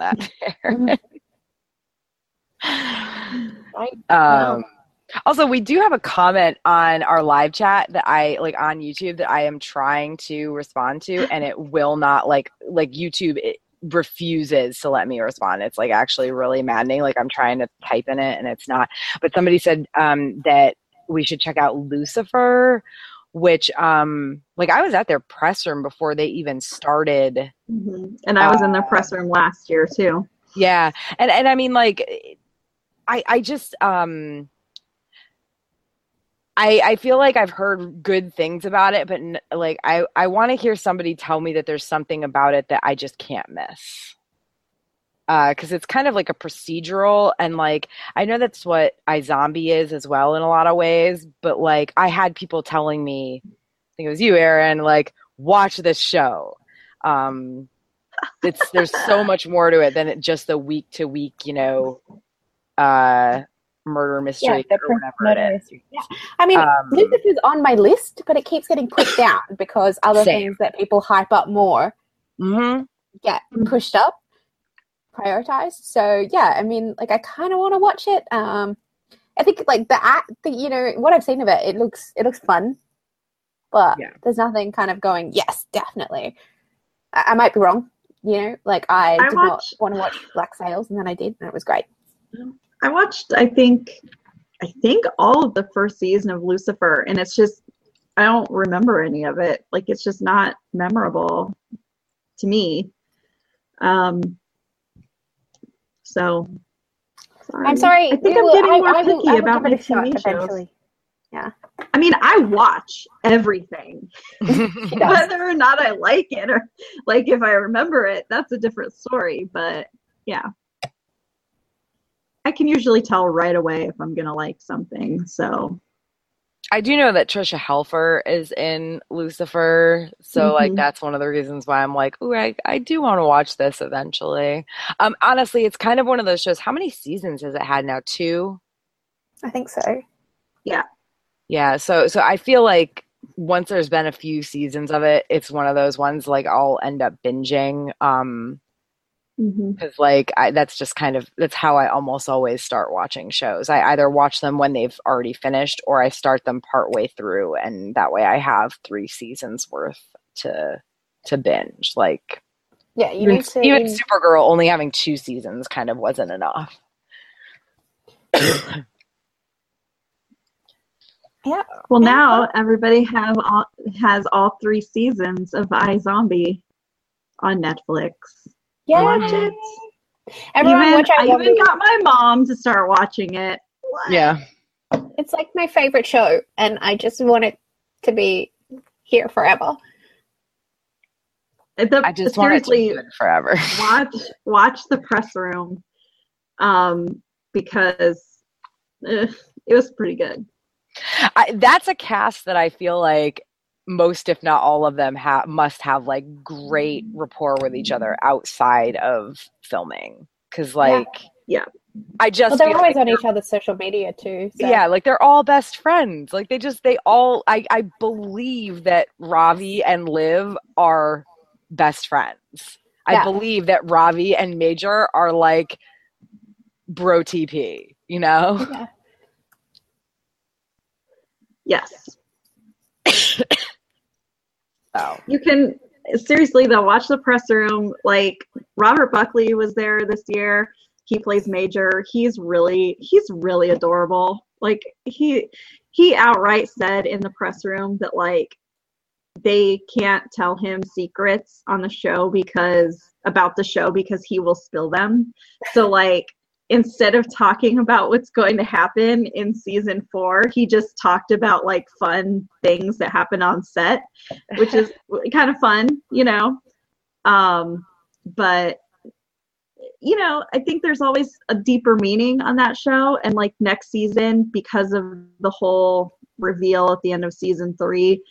that. um. Also, we do have a comment on our live chat that I like on YouTube that I am trying to respond to, and it will not like like YouTube. It, refuses to let me respond. It's like actually really maddening. Like I'm trying to type in it and it's not. But somebody said um, that we should check out Lucifer, which um, like I was at their press room before they even started. Mm-hmm. And I was uh, in their press room last year too. Yeah. And, and I mean, like I, I just, um, I, I feel like I've heard good things about it, but n- like I, I want to hear somebody tell me that there's something about it that I just can't miss. Because uh, it's kind of like a procedural, and like I know that's what iZombie is as well in a lot of ways, but like I had people telling me, I think it was you, Erin, like watch this show. Um, it's there's so much more to it than it just the week to week, you know. Uh, murder mystery yeah, or whatever murder it is. Yeah. I mean, um, Lucifer is on my list, but it keeps getting pushed down because other same. things that people hype up more mm-hmm. get pushed up, prioritized. So yeah, I mean, like I kind of want to watch it. Um, I think like the act, the, you know, what I've seen of it, it looks it looks fun, but yeah. there's nothing kind of going. Yes, definitely. I, I might be wrong. You know, like I, I did watch... not want to watch Black Sails, and then I did, and it was great. Mm-hmm. I watched, I think, I think all of the first season of Lucifer, and it's just, I don't remember any of it. Like, it's just not memorable to me. Um. So, sorry. I'm sorry. I think I'm will, getting I, more I, picky I will, I will about my T V shows. Yeah. I mean, I watch everything, whether or not I like it or like if I remember it. That's a different story. But yeah. I can usually tell right away if I'm going to like something, so. I do know that Trisha Helfer is in Lucifer, so, mm-hmm. like, that's one of the reasons why I'm like, ooh, I, I do want to watch this eventually. Um, honestly, it's kind of one of those shows. How many seasons has it had now? Two? I think so. Yeah. Yeah, so so I feel like once there's been a few seasons of it, it's one of those ones, like, I'll end up binging, um... because like I, that's just kind of that's how I almost always start watching shows. I either watch them when they've already finished or I start them partway through, and that way I have three seasons worth to to binge. Like yeah, you even, need to... even Supergirl only having two seasons kind of wasn't enough. Yeah. Well, now everybody have all, has all three seasons of iZombie on Netflix. Yeah, watch it. Everyone even, watch I iZombie. Even got my mom to start watching it. What? Yeah, it's like my favorite show, and I just want it to be here forever. The, I just want it to be here forever. watch, watch the press room, um, because uh, it was pretty good. I, that's a cast that I feel like. Most, if not all of them, ha- must have, like, great rapport with each other outside of filming. Because, like, yeah. yeah. I just well, they're always like on they're, each other's social media, too. So. Yeah, like, they're all best friends. Like, they just, they all, I, I believe that Ravi and Liv are best friends. Yeah. I believe that Ravi and Major are, like, bro T P, you know? Yeah. Yes. Oh. You can seriously though watch the press room. Like Robert Buckley was there this year. He plays Major. He's really he's really adorable. Like he he outright said in the press room that like they can't tell him secrets on the show because about the show because he will spill them. So like instead of talking about what's going to happen in season four, he just talked about like fun things that happen on set, which is kind of fun, you know? Um, but, you know, I think there's always a deeper meaning on that show. And like next season, because of the whole reveal at the end of season three,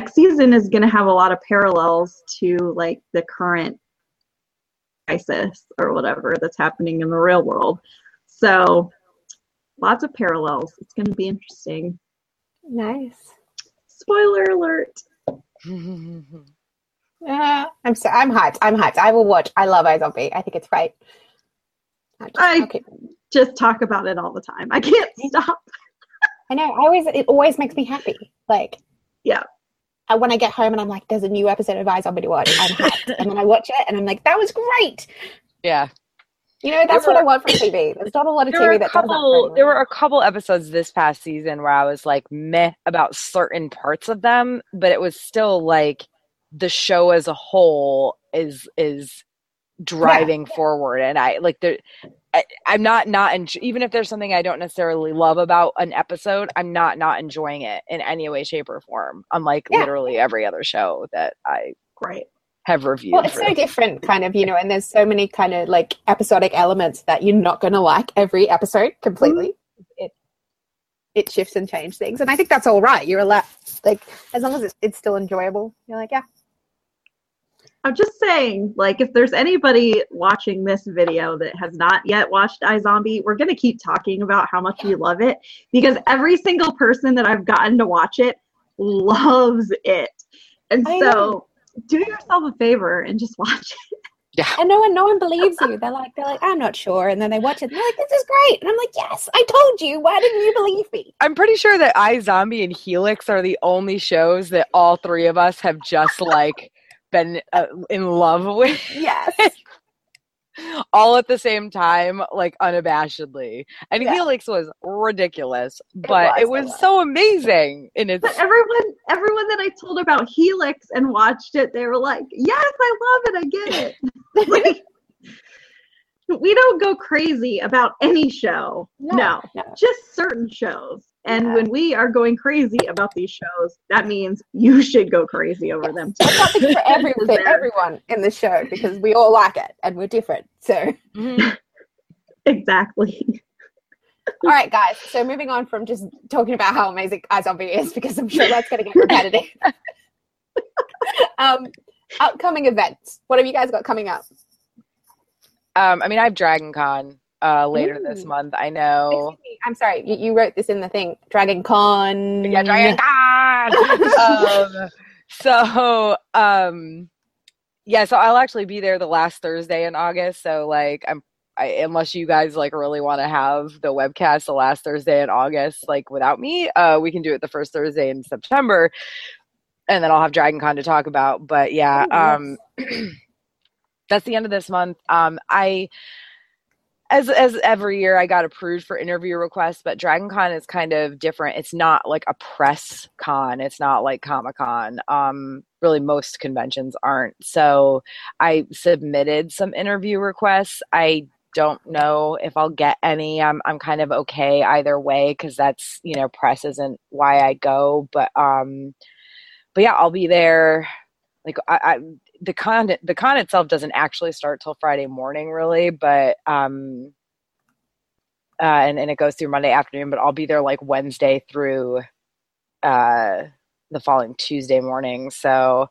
next season is going to have a lot of parallels to like the current crisis or whatever that's happening in the real world. So lots of parallels. It's going to be interesting. Nice. Spoiler alert. uh, I'm so I'm hyped. I'm hyped. I will watch. I love iZombie. I think it's great. Just, I okay. just talk about it all the time. I can't stop. I know. I always it always makes me happy. Like yeah. And when I get home and I'm like, there's a new episode of iZombie to watch, I'm hyped. And then I watch it and I'm like, that was great. Yeah. You know, that's were, what I want from T V. There's not a lot of T V that couple, does that. There were a couple episodes this past season where I was like meh about certain parts of them, but it was still like the show as a whole is is driving yeah. forward. And I like there. I, I'm not not en- even if there's something I don't necessarily love about an episode, I'm not not enjoying it in any way, shape, or form. Unlike yeah. literally every other show that I right. have reviewed. Well, it's so different kind of, you know, and there's so many kind of like episodic elements that you're not going to like every episode completely. Mm-hmm. It it shifts and changes things. And I think that's all right. You're allowed, like, as long as it's, it's still enjoyable, you're like, yeah. I'm just saying, like, if there's anybody watching this video that has not yet watched iZombie, we're going to keep talking about how much we love it, because every single person that I've gotten to watch it loves it. And I so... know. Do yourself a favor and just watch it. Yeah. And no one, no one believes you. They're like, they're like, I'm not sure. And then they watch it. And they're like, this is great. And I'm like, yes, I told you. Why didn't you believe me? I'm pretty sure that iZombie and Helix are the only shows that all three of us have just like been uh, in love with. Yes. All at the same time, like unabashedly. And yeah. Helix was ridiculous, but it was, it was so amazing. And it's but everyone, everyone that I told about Helix and watched it, they were like, "Yes, I love it. I get it." Like, we don't go crazy about any show, no, no, no. just certain shows. And yeah. when we are going crazy about these shows, that means you should go crazy over yes. them too. That's something for every, everyone in the show, because we all like it and we're different. So mm-hmm. Exactly. All right, guys. So moving on from just talking about how amazing iZombie is, because I'm sure that's going to get repetitive. um, upcoming events. What have you guys got coming up? Um, I mean, I have Dragon Con. Uh, later Ooh. This month, I know. Excuse me, I'm sorry, you, you wrote this in the thing. Dragon Con. Yeah, Dragon Con. um, so, um, yeah, so I'll actually be there the last Thursday in August. So, like, I'm I, unless you guys like really want to have the webcast the last Thursday in August, like without me, uh, we can do it the first Thursday in September, and then I'll have Dragon Con to talk about. But yeah, um, that's the end of this month. Um, I. As as every year, I got approved for interview requests, but Dragon Con is kind of different. It's not like a press con. It's not like Comic-Con. Um, really, most conventions aren't. So I submitted some interview requests. I don't know if I'll get any. I'm I'm kind of okay either way, because that's, you know, press isn't why I go. But um, but yeah, I'll be there. Like I. I The con, the con itself doesn't actually start till Friday morning, really, but um, uh, and and it goes through Monday afternoon. But I'll be there like Wednesday through uh, the following Tuesday morning. So,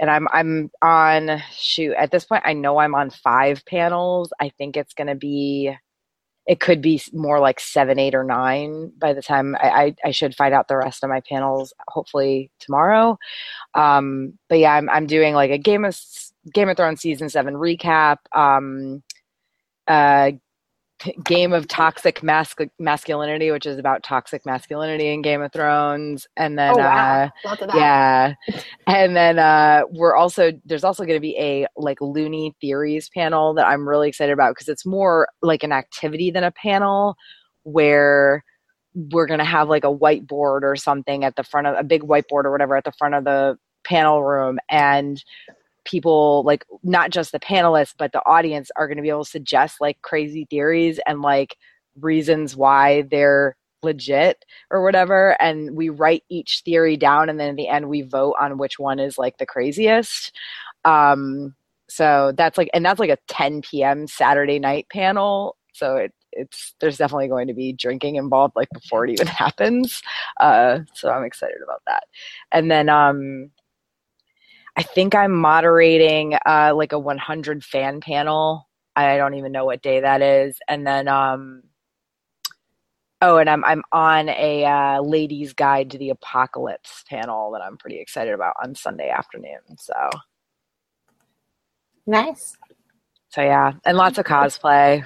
and I'm I'm on shoot at this point. I know I'm on five panels. I think it's gonna be, it could be more like seven, eight, or nine by the time I, I, I should find out the rest of my panels, hopefully tomorrow. Um, but yeah, I'm, I'm doing like a Game of Game of Thrones season seven recap, um, uh, Game of Toxic Mas- Masculinity, which is about toxic masculinity in Game of Thrones, and then oh, wow. uh, yeah, and then uh, we're also there's also going to be a like Looney Theories panel that I'm really excited about, because it's more like an activity than a panel, where we're going to have like a whiteboard or something at the front of a big whiteboard or whatever at the front of the panel room, and people, like not just the panelists but the audience, are going to be able to suggest like crazy theories and like reasons why they're legit or whatever, and we write each theory down, and then at the end we vote on which one is like the craziest. Um so that's like, and that's like a ten p.m. Saturday night panel, so it it's there's definitely going to be drinking involved like before it even happens, uh so I'm excited about that. And then um I think I'm moderating uh, like a one hundred fan panel. I don't even know what day that is. And then, um, oh, and I'm I'm on a uh, Ladies' Guide to the Apocalypse panel that I'm pretty excited about on Sunday afternoon. So nice. So yeah, and lots of cosplay.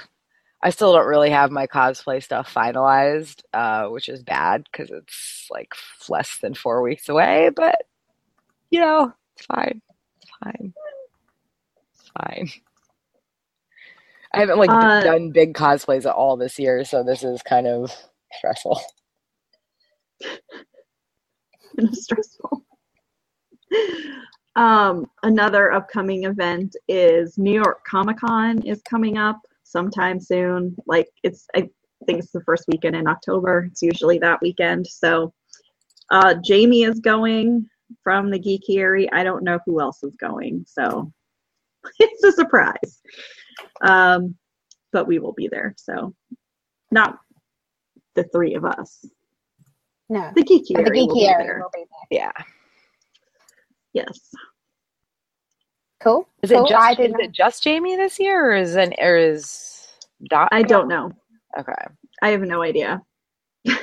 I still don't really have my cosplay stuff finalized, uh, which is bad because it's like less than four weeks away, but you know, it's fine. It's fine. It's fine. I haven't, like, uh, done big cosplays at all this year, so this is kind of stressful. It's stressful. Um, another upcoming event is New York Comic-Con is coming up sometime soon. Like, it's, I think it's the first weekend in October. It's usually that weekend. So uh, Jamie is going from the Geekiary. I don't know who else is going, so it's a surprise. Um, but we will be there. So not the three of us. No, the Geekiary, the Geekiary will be there. Will be there. Yeah. Yes. Cool. Is it cool. just I is it just Jamie this year, or is an or is Dot? I don't know. Okay. I have no idea. I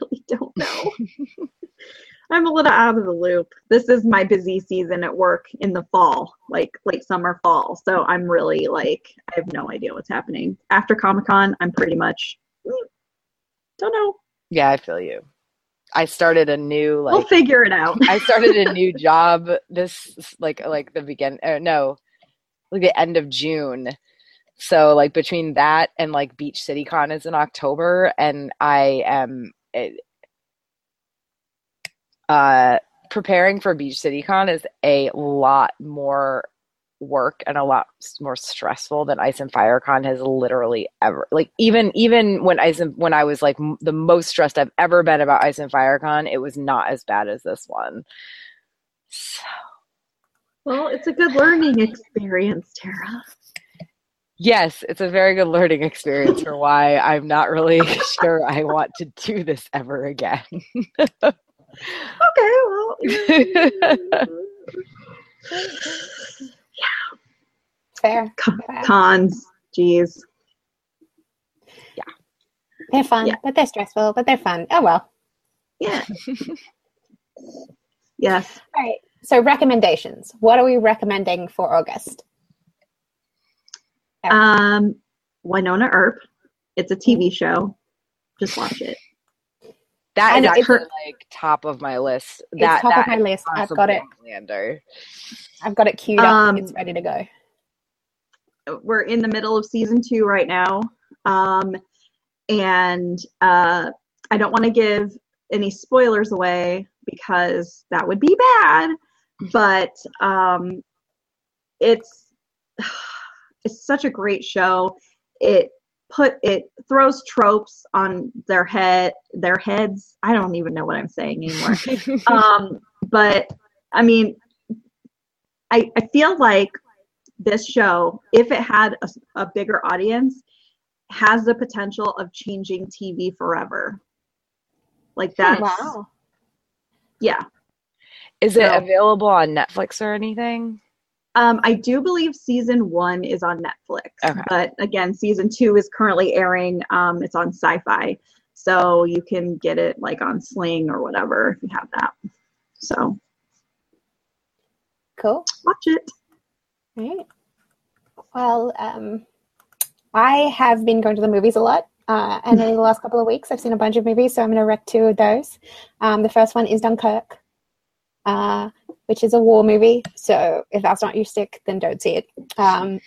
really don't know. I'm a little out of the loop. This is my busy season at work in the fall, like late summer, fall. So I'm really like, I have no idea what's happening. After Comic-Con, I'm pretty much, don't know. Yeah, I feel you. I started a new, like, we'll figure it out. I started a new job this, like, like the begin, or no, like the end of June. So, like, between that and, like, Beach City Con is in October, and I am it, uh, preparing for Beach City Con is a lot more work and a lot more stressful than Ice and Fire Con has literally ever. Like, even even when Ice and, when I was like m- the most stressed I've ever been about Ice and Fire Con, it was not as bad as this one. So, well, it's a good learning experience, Tara. Yes, it's a very good learning experience for why I'm not really sure I want to do this ever again. Okay, well. Yeah. Fair. Con- Fair. Cons. Jeez. Yeah. They're fun, yeah. But they're stressful, but they're fun. Oh, well. Yeah. Yes. All right. So, recommendations. What are we recommending for August? Um, Wynonna Earp. It's a T V show. Just watch it. That and is actually like top of my list. It's that, top that of my list. I've got it. Outlander. I've got it queued um, up. It's ready to go. We're in the middle of season two right now, um, and uh, I don't want to give any spoilers away because that would be bad. But um, it's. It's such a great show. It put it throws tropes on their head, their heads. I don't even know what I'm saying anymore. um, but I mean, I I feel like this show, if it had a, a bigger audience, has the potential of changing T V forever. Like that's wow. Yeah. Is so, it available on Netflix or anything? Um, I do believe season one is on Netflix, okay. But again, season two is currently airing. Um, it's on Sci-Fi, so you can get it like on Sling or whatever if you have that. So, cool. Watch it. All right. Well, um, I have been going to the movies a lot, uh, and in the last couple of weeks, I've seen a bunch of movies, so I'm going to wreck two of those. Um, the first one is Dunkirk. Uh, which is a war movie, so if that's not your stick, then don't see it. Um,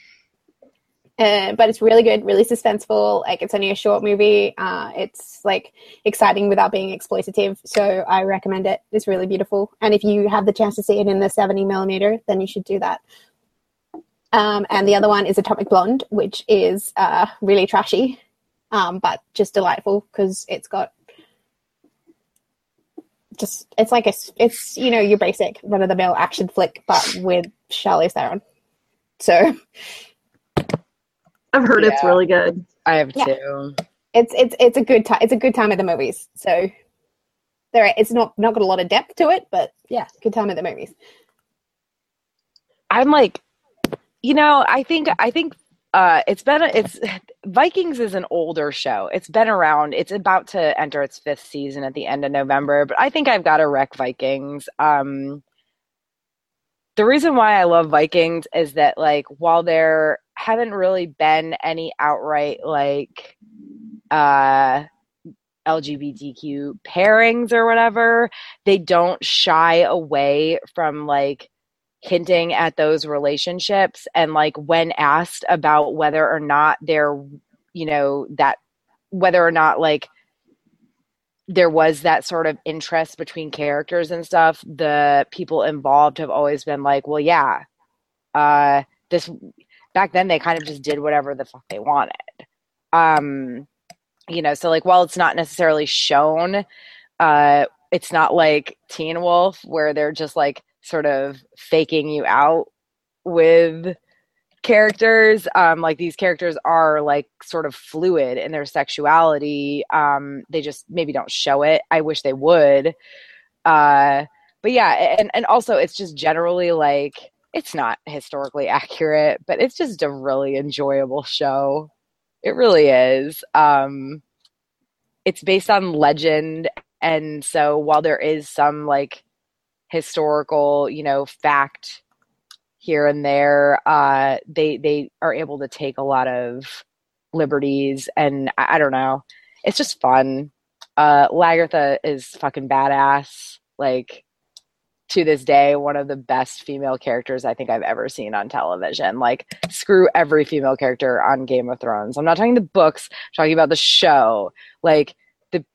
uh, but it's really good, really suspenseful. Like, it's only a short movie. Uh, it's, like, exciting without being exploitative, so I recommend it. It's really beautiful. And if you have the chance to see it in the seventy millimeter, then you should do that. Um, and the other one is Atomic Blonde, which is uh, really trashy, um, but just delightful because it's got... Just it's like a it's you know your basic run of the mill action flick, but with Charlize Theron. So I've heard yeah. it's really good. I have yeah. too. It's it's it's a good time. It's a good time at the movies. So there, it's not not got a lot of depth to it, but yeah, good time at the movies. I'm like, you know, I think I think uh, it's been it's Vikings is an older show. It's been around. It's about to enter its fifth season at the end of November, but I think I've got to wreck Vikings. Um, the reason why I love Vikings is that, like, while there haven't really been any outright, like, uh, L G B T Q pairings or whatever, they don't shy away from like hinting at those relationships. And like when asked about whether or not they're, you know, that whether or not like there was that sort of interest between characters and stuff, the people involved have always been like, well, yeah, uh, this back then they kind of just did whatever the fuck they wanted. Um, you know, so like, while it's not necessarily shown, uh, it's not like Teen Wolf where they're just like sort of faking you out with characters. Um, like these characters are like sort of fluid in their sexuality. Um, they just maybe don't show it. I wish they would. Uh, but yeah. And, and also it's just generally like, it's not historically accurate, but it's just a really enjoyable show. It really is. Um, it's based on legend. And so while there is some like historical, you know, fact here and there, uh, they, they are able to take a lot of liberties and I, I don't know. It's just fun. Uh, Lagertha is fucking badass. Like, to this day, one of the best female characters I think I've ever seen on television. Like, screw every female character on Game of Thrones. I'm not talking the books, I'm talking about the show. Like, the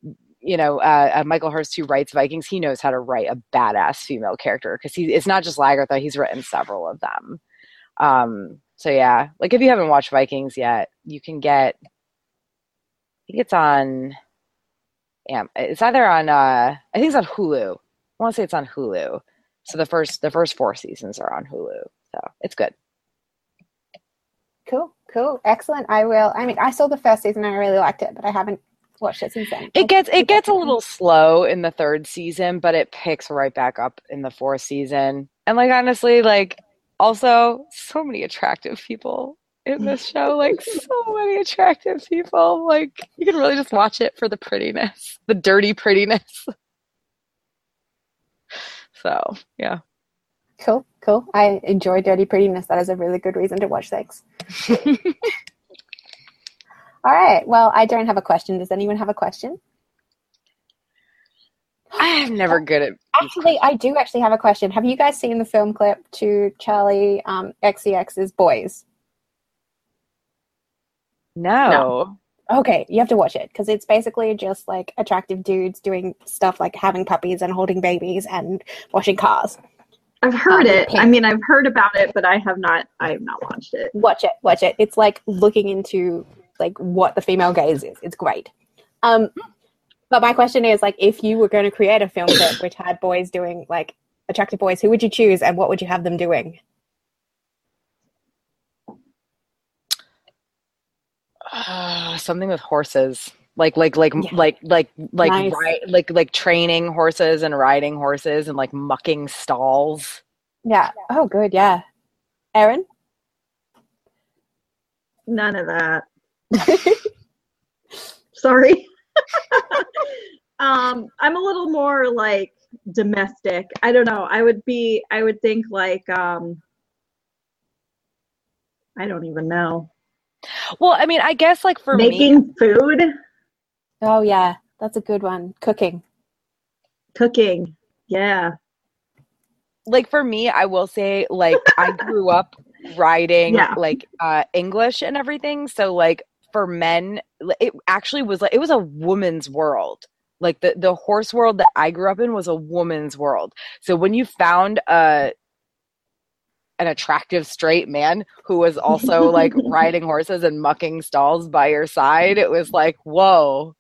you know, uh, uh, Michael Hurst, who writes Vikings, he knows how to write a badass female character. Because he it's not just Lagertha, he's written several of them. Um, so, yeah. Like, if you haven't watched Vikings yet, you can get... I think it's on... Yeah, it's either on... Uh, I think it's on Hulu. I want to say it's on Hulu. So the first the first four seasons are on Hulu. So it's good. Cool, cool, excellent. I will. I mean, I saw the first season and I really liked it, but I haven't watched it since then. It gets it gets a little slow in the third season, but it picks right back up in the fourth season. And like honestly, like also so many attractive people in this show. Like so many attractive people. Like you can really just watch it for the prettiness, the dirty prettiness. So, yeah. Cool, cool. I enjoy dirty prettiness. That is a really good reason to watch sex. All right. Well, I don't have a question. Does anyone have a question? I'm never good at... Actually, I do actually have a question. Have you guys seen the film clip to Charlie um, X C X's Boys? No. No. Okay. You have to watch it because it's basically just like attractive dudes doing stuff like having puppies and holding babies and washing cars. I've heard um, it. Pink. I mean, I've heard about it, but I have not, I have not watched it. Watch it. Watch it. It's like looking into like what the female gaze is. It's great. Um, but my question is like, if you were going to create a film clip which had boys doing like attractive boys, who would you choose and what would you have them doing? Uh, something with horses, like like like yeah. like like like nice. ri- like like training horses and riding horses and like mucking stalls. Yeah. Oh, good. Yeah. Erin? None of that. Sorry. um, I'm a little more like domestic. I don't know. I would be. I would think like. Um, I don't even know. Well, I mean, I guess like for making me, food. Oh yeah, that's a good one. Cooking, cooking, yeah. Like for me, I will say like I grew up riding yeah. like uh, English and everything. So like for men, it actually was like it was a woman's world. Like the the horse world that I grew up in was a woman's world. So when you found a an attractive straight man who was also like riding horses and mucking stalls by your side, it was like, whoa.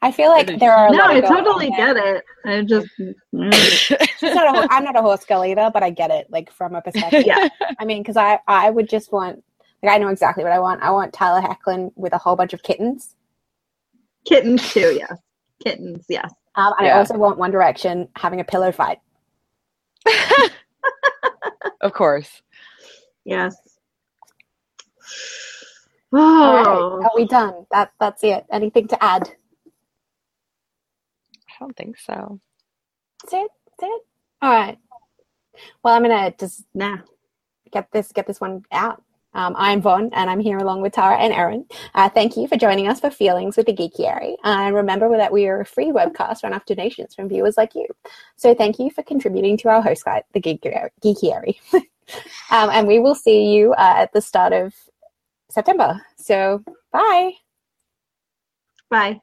I feel like there are a no, lot of I totally get it. I just, it's not a, I'm not a horse girl either, but I get it. Like from a perspective. Yeah. I mean, cause I, I would just want, like, I know exactly what I want. I want Tyler Hecklin with a whole bunch of kittens. Kittens too. Yeah. Kittens. Yes. Um, and yeah. I also want One Direction having a pillow fight. Of course. Yes. Oh. Right. Are we done? That that's it. Anything to add? I don't think so. That's it? That's it? All right. Well, I'm gonna just nah. get this get this one out. Um, I'm Vaughn, and I'm here along with Tara and Erin. Uh, thank you for joining us for Feelings with the Geekiary. And uh, remember that we are a free webcast run off donations from viewers like you. So thank you for contributing to our host guide, the Geekiary. um, and we will see you uh, at the start of September. So bye. Bye.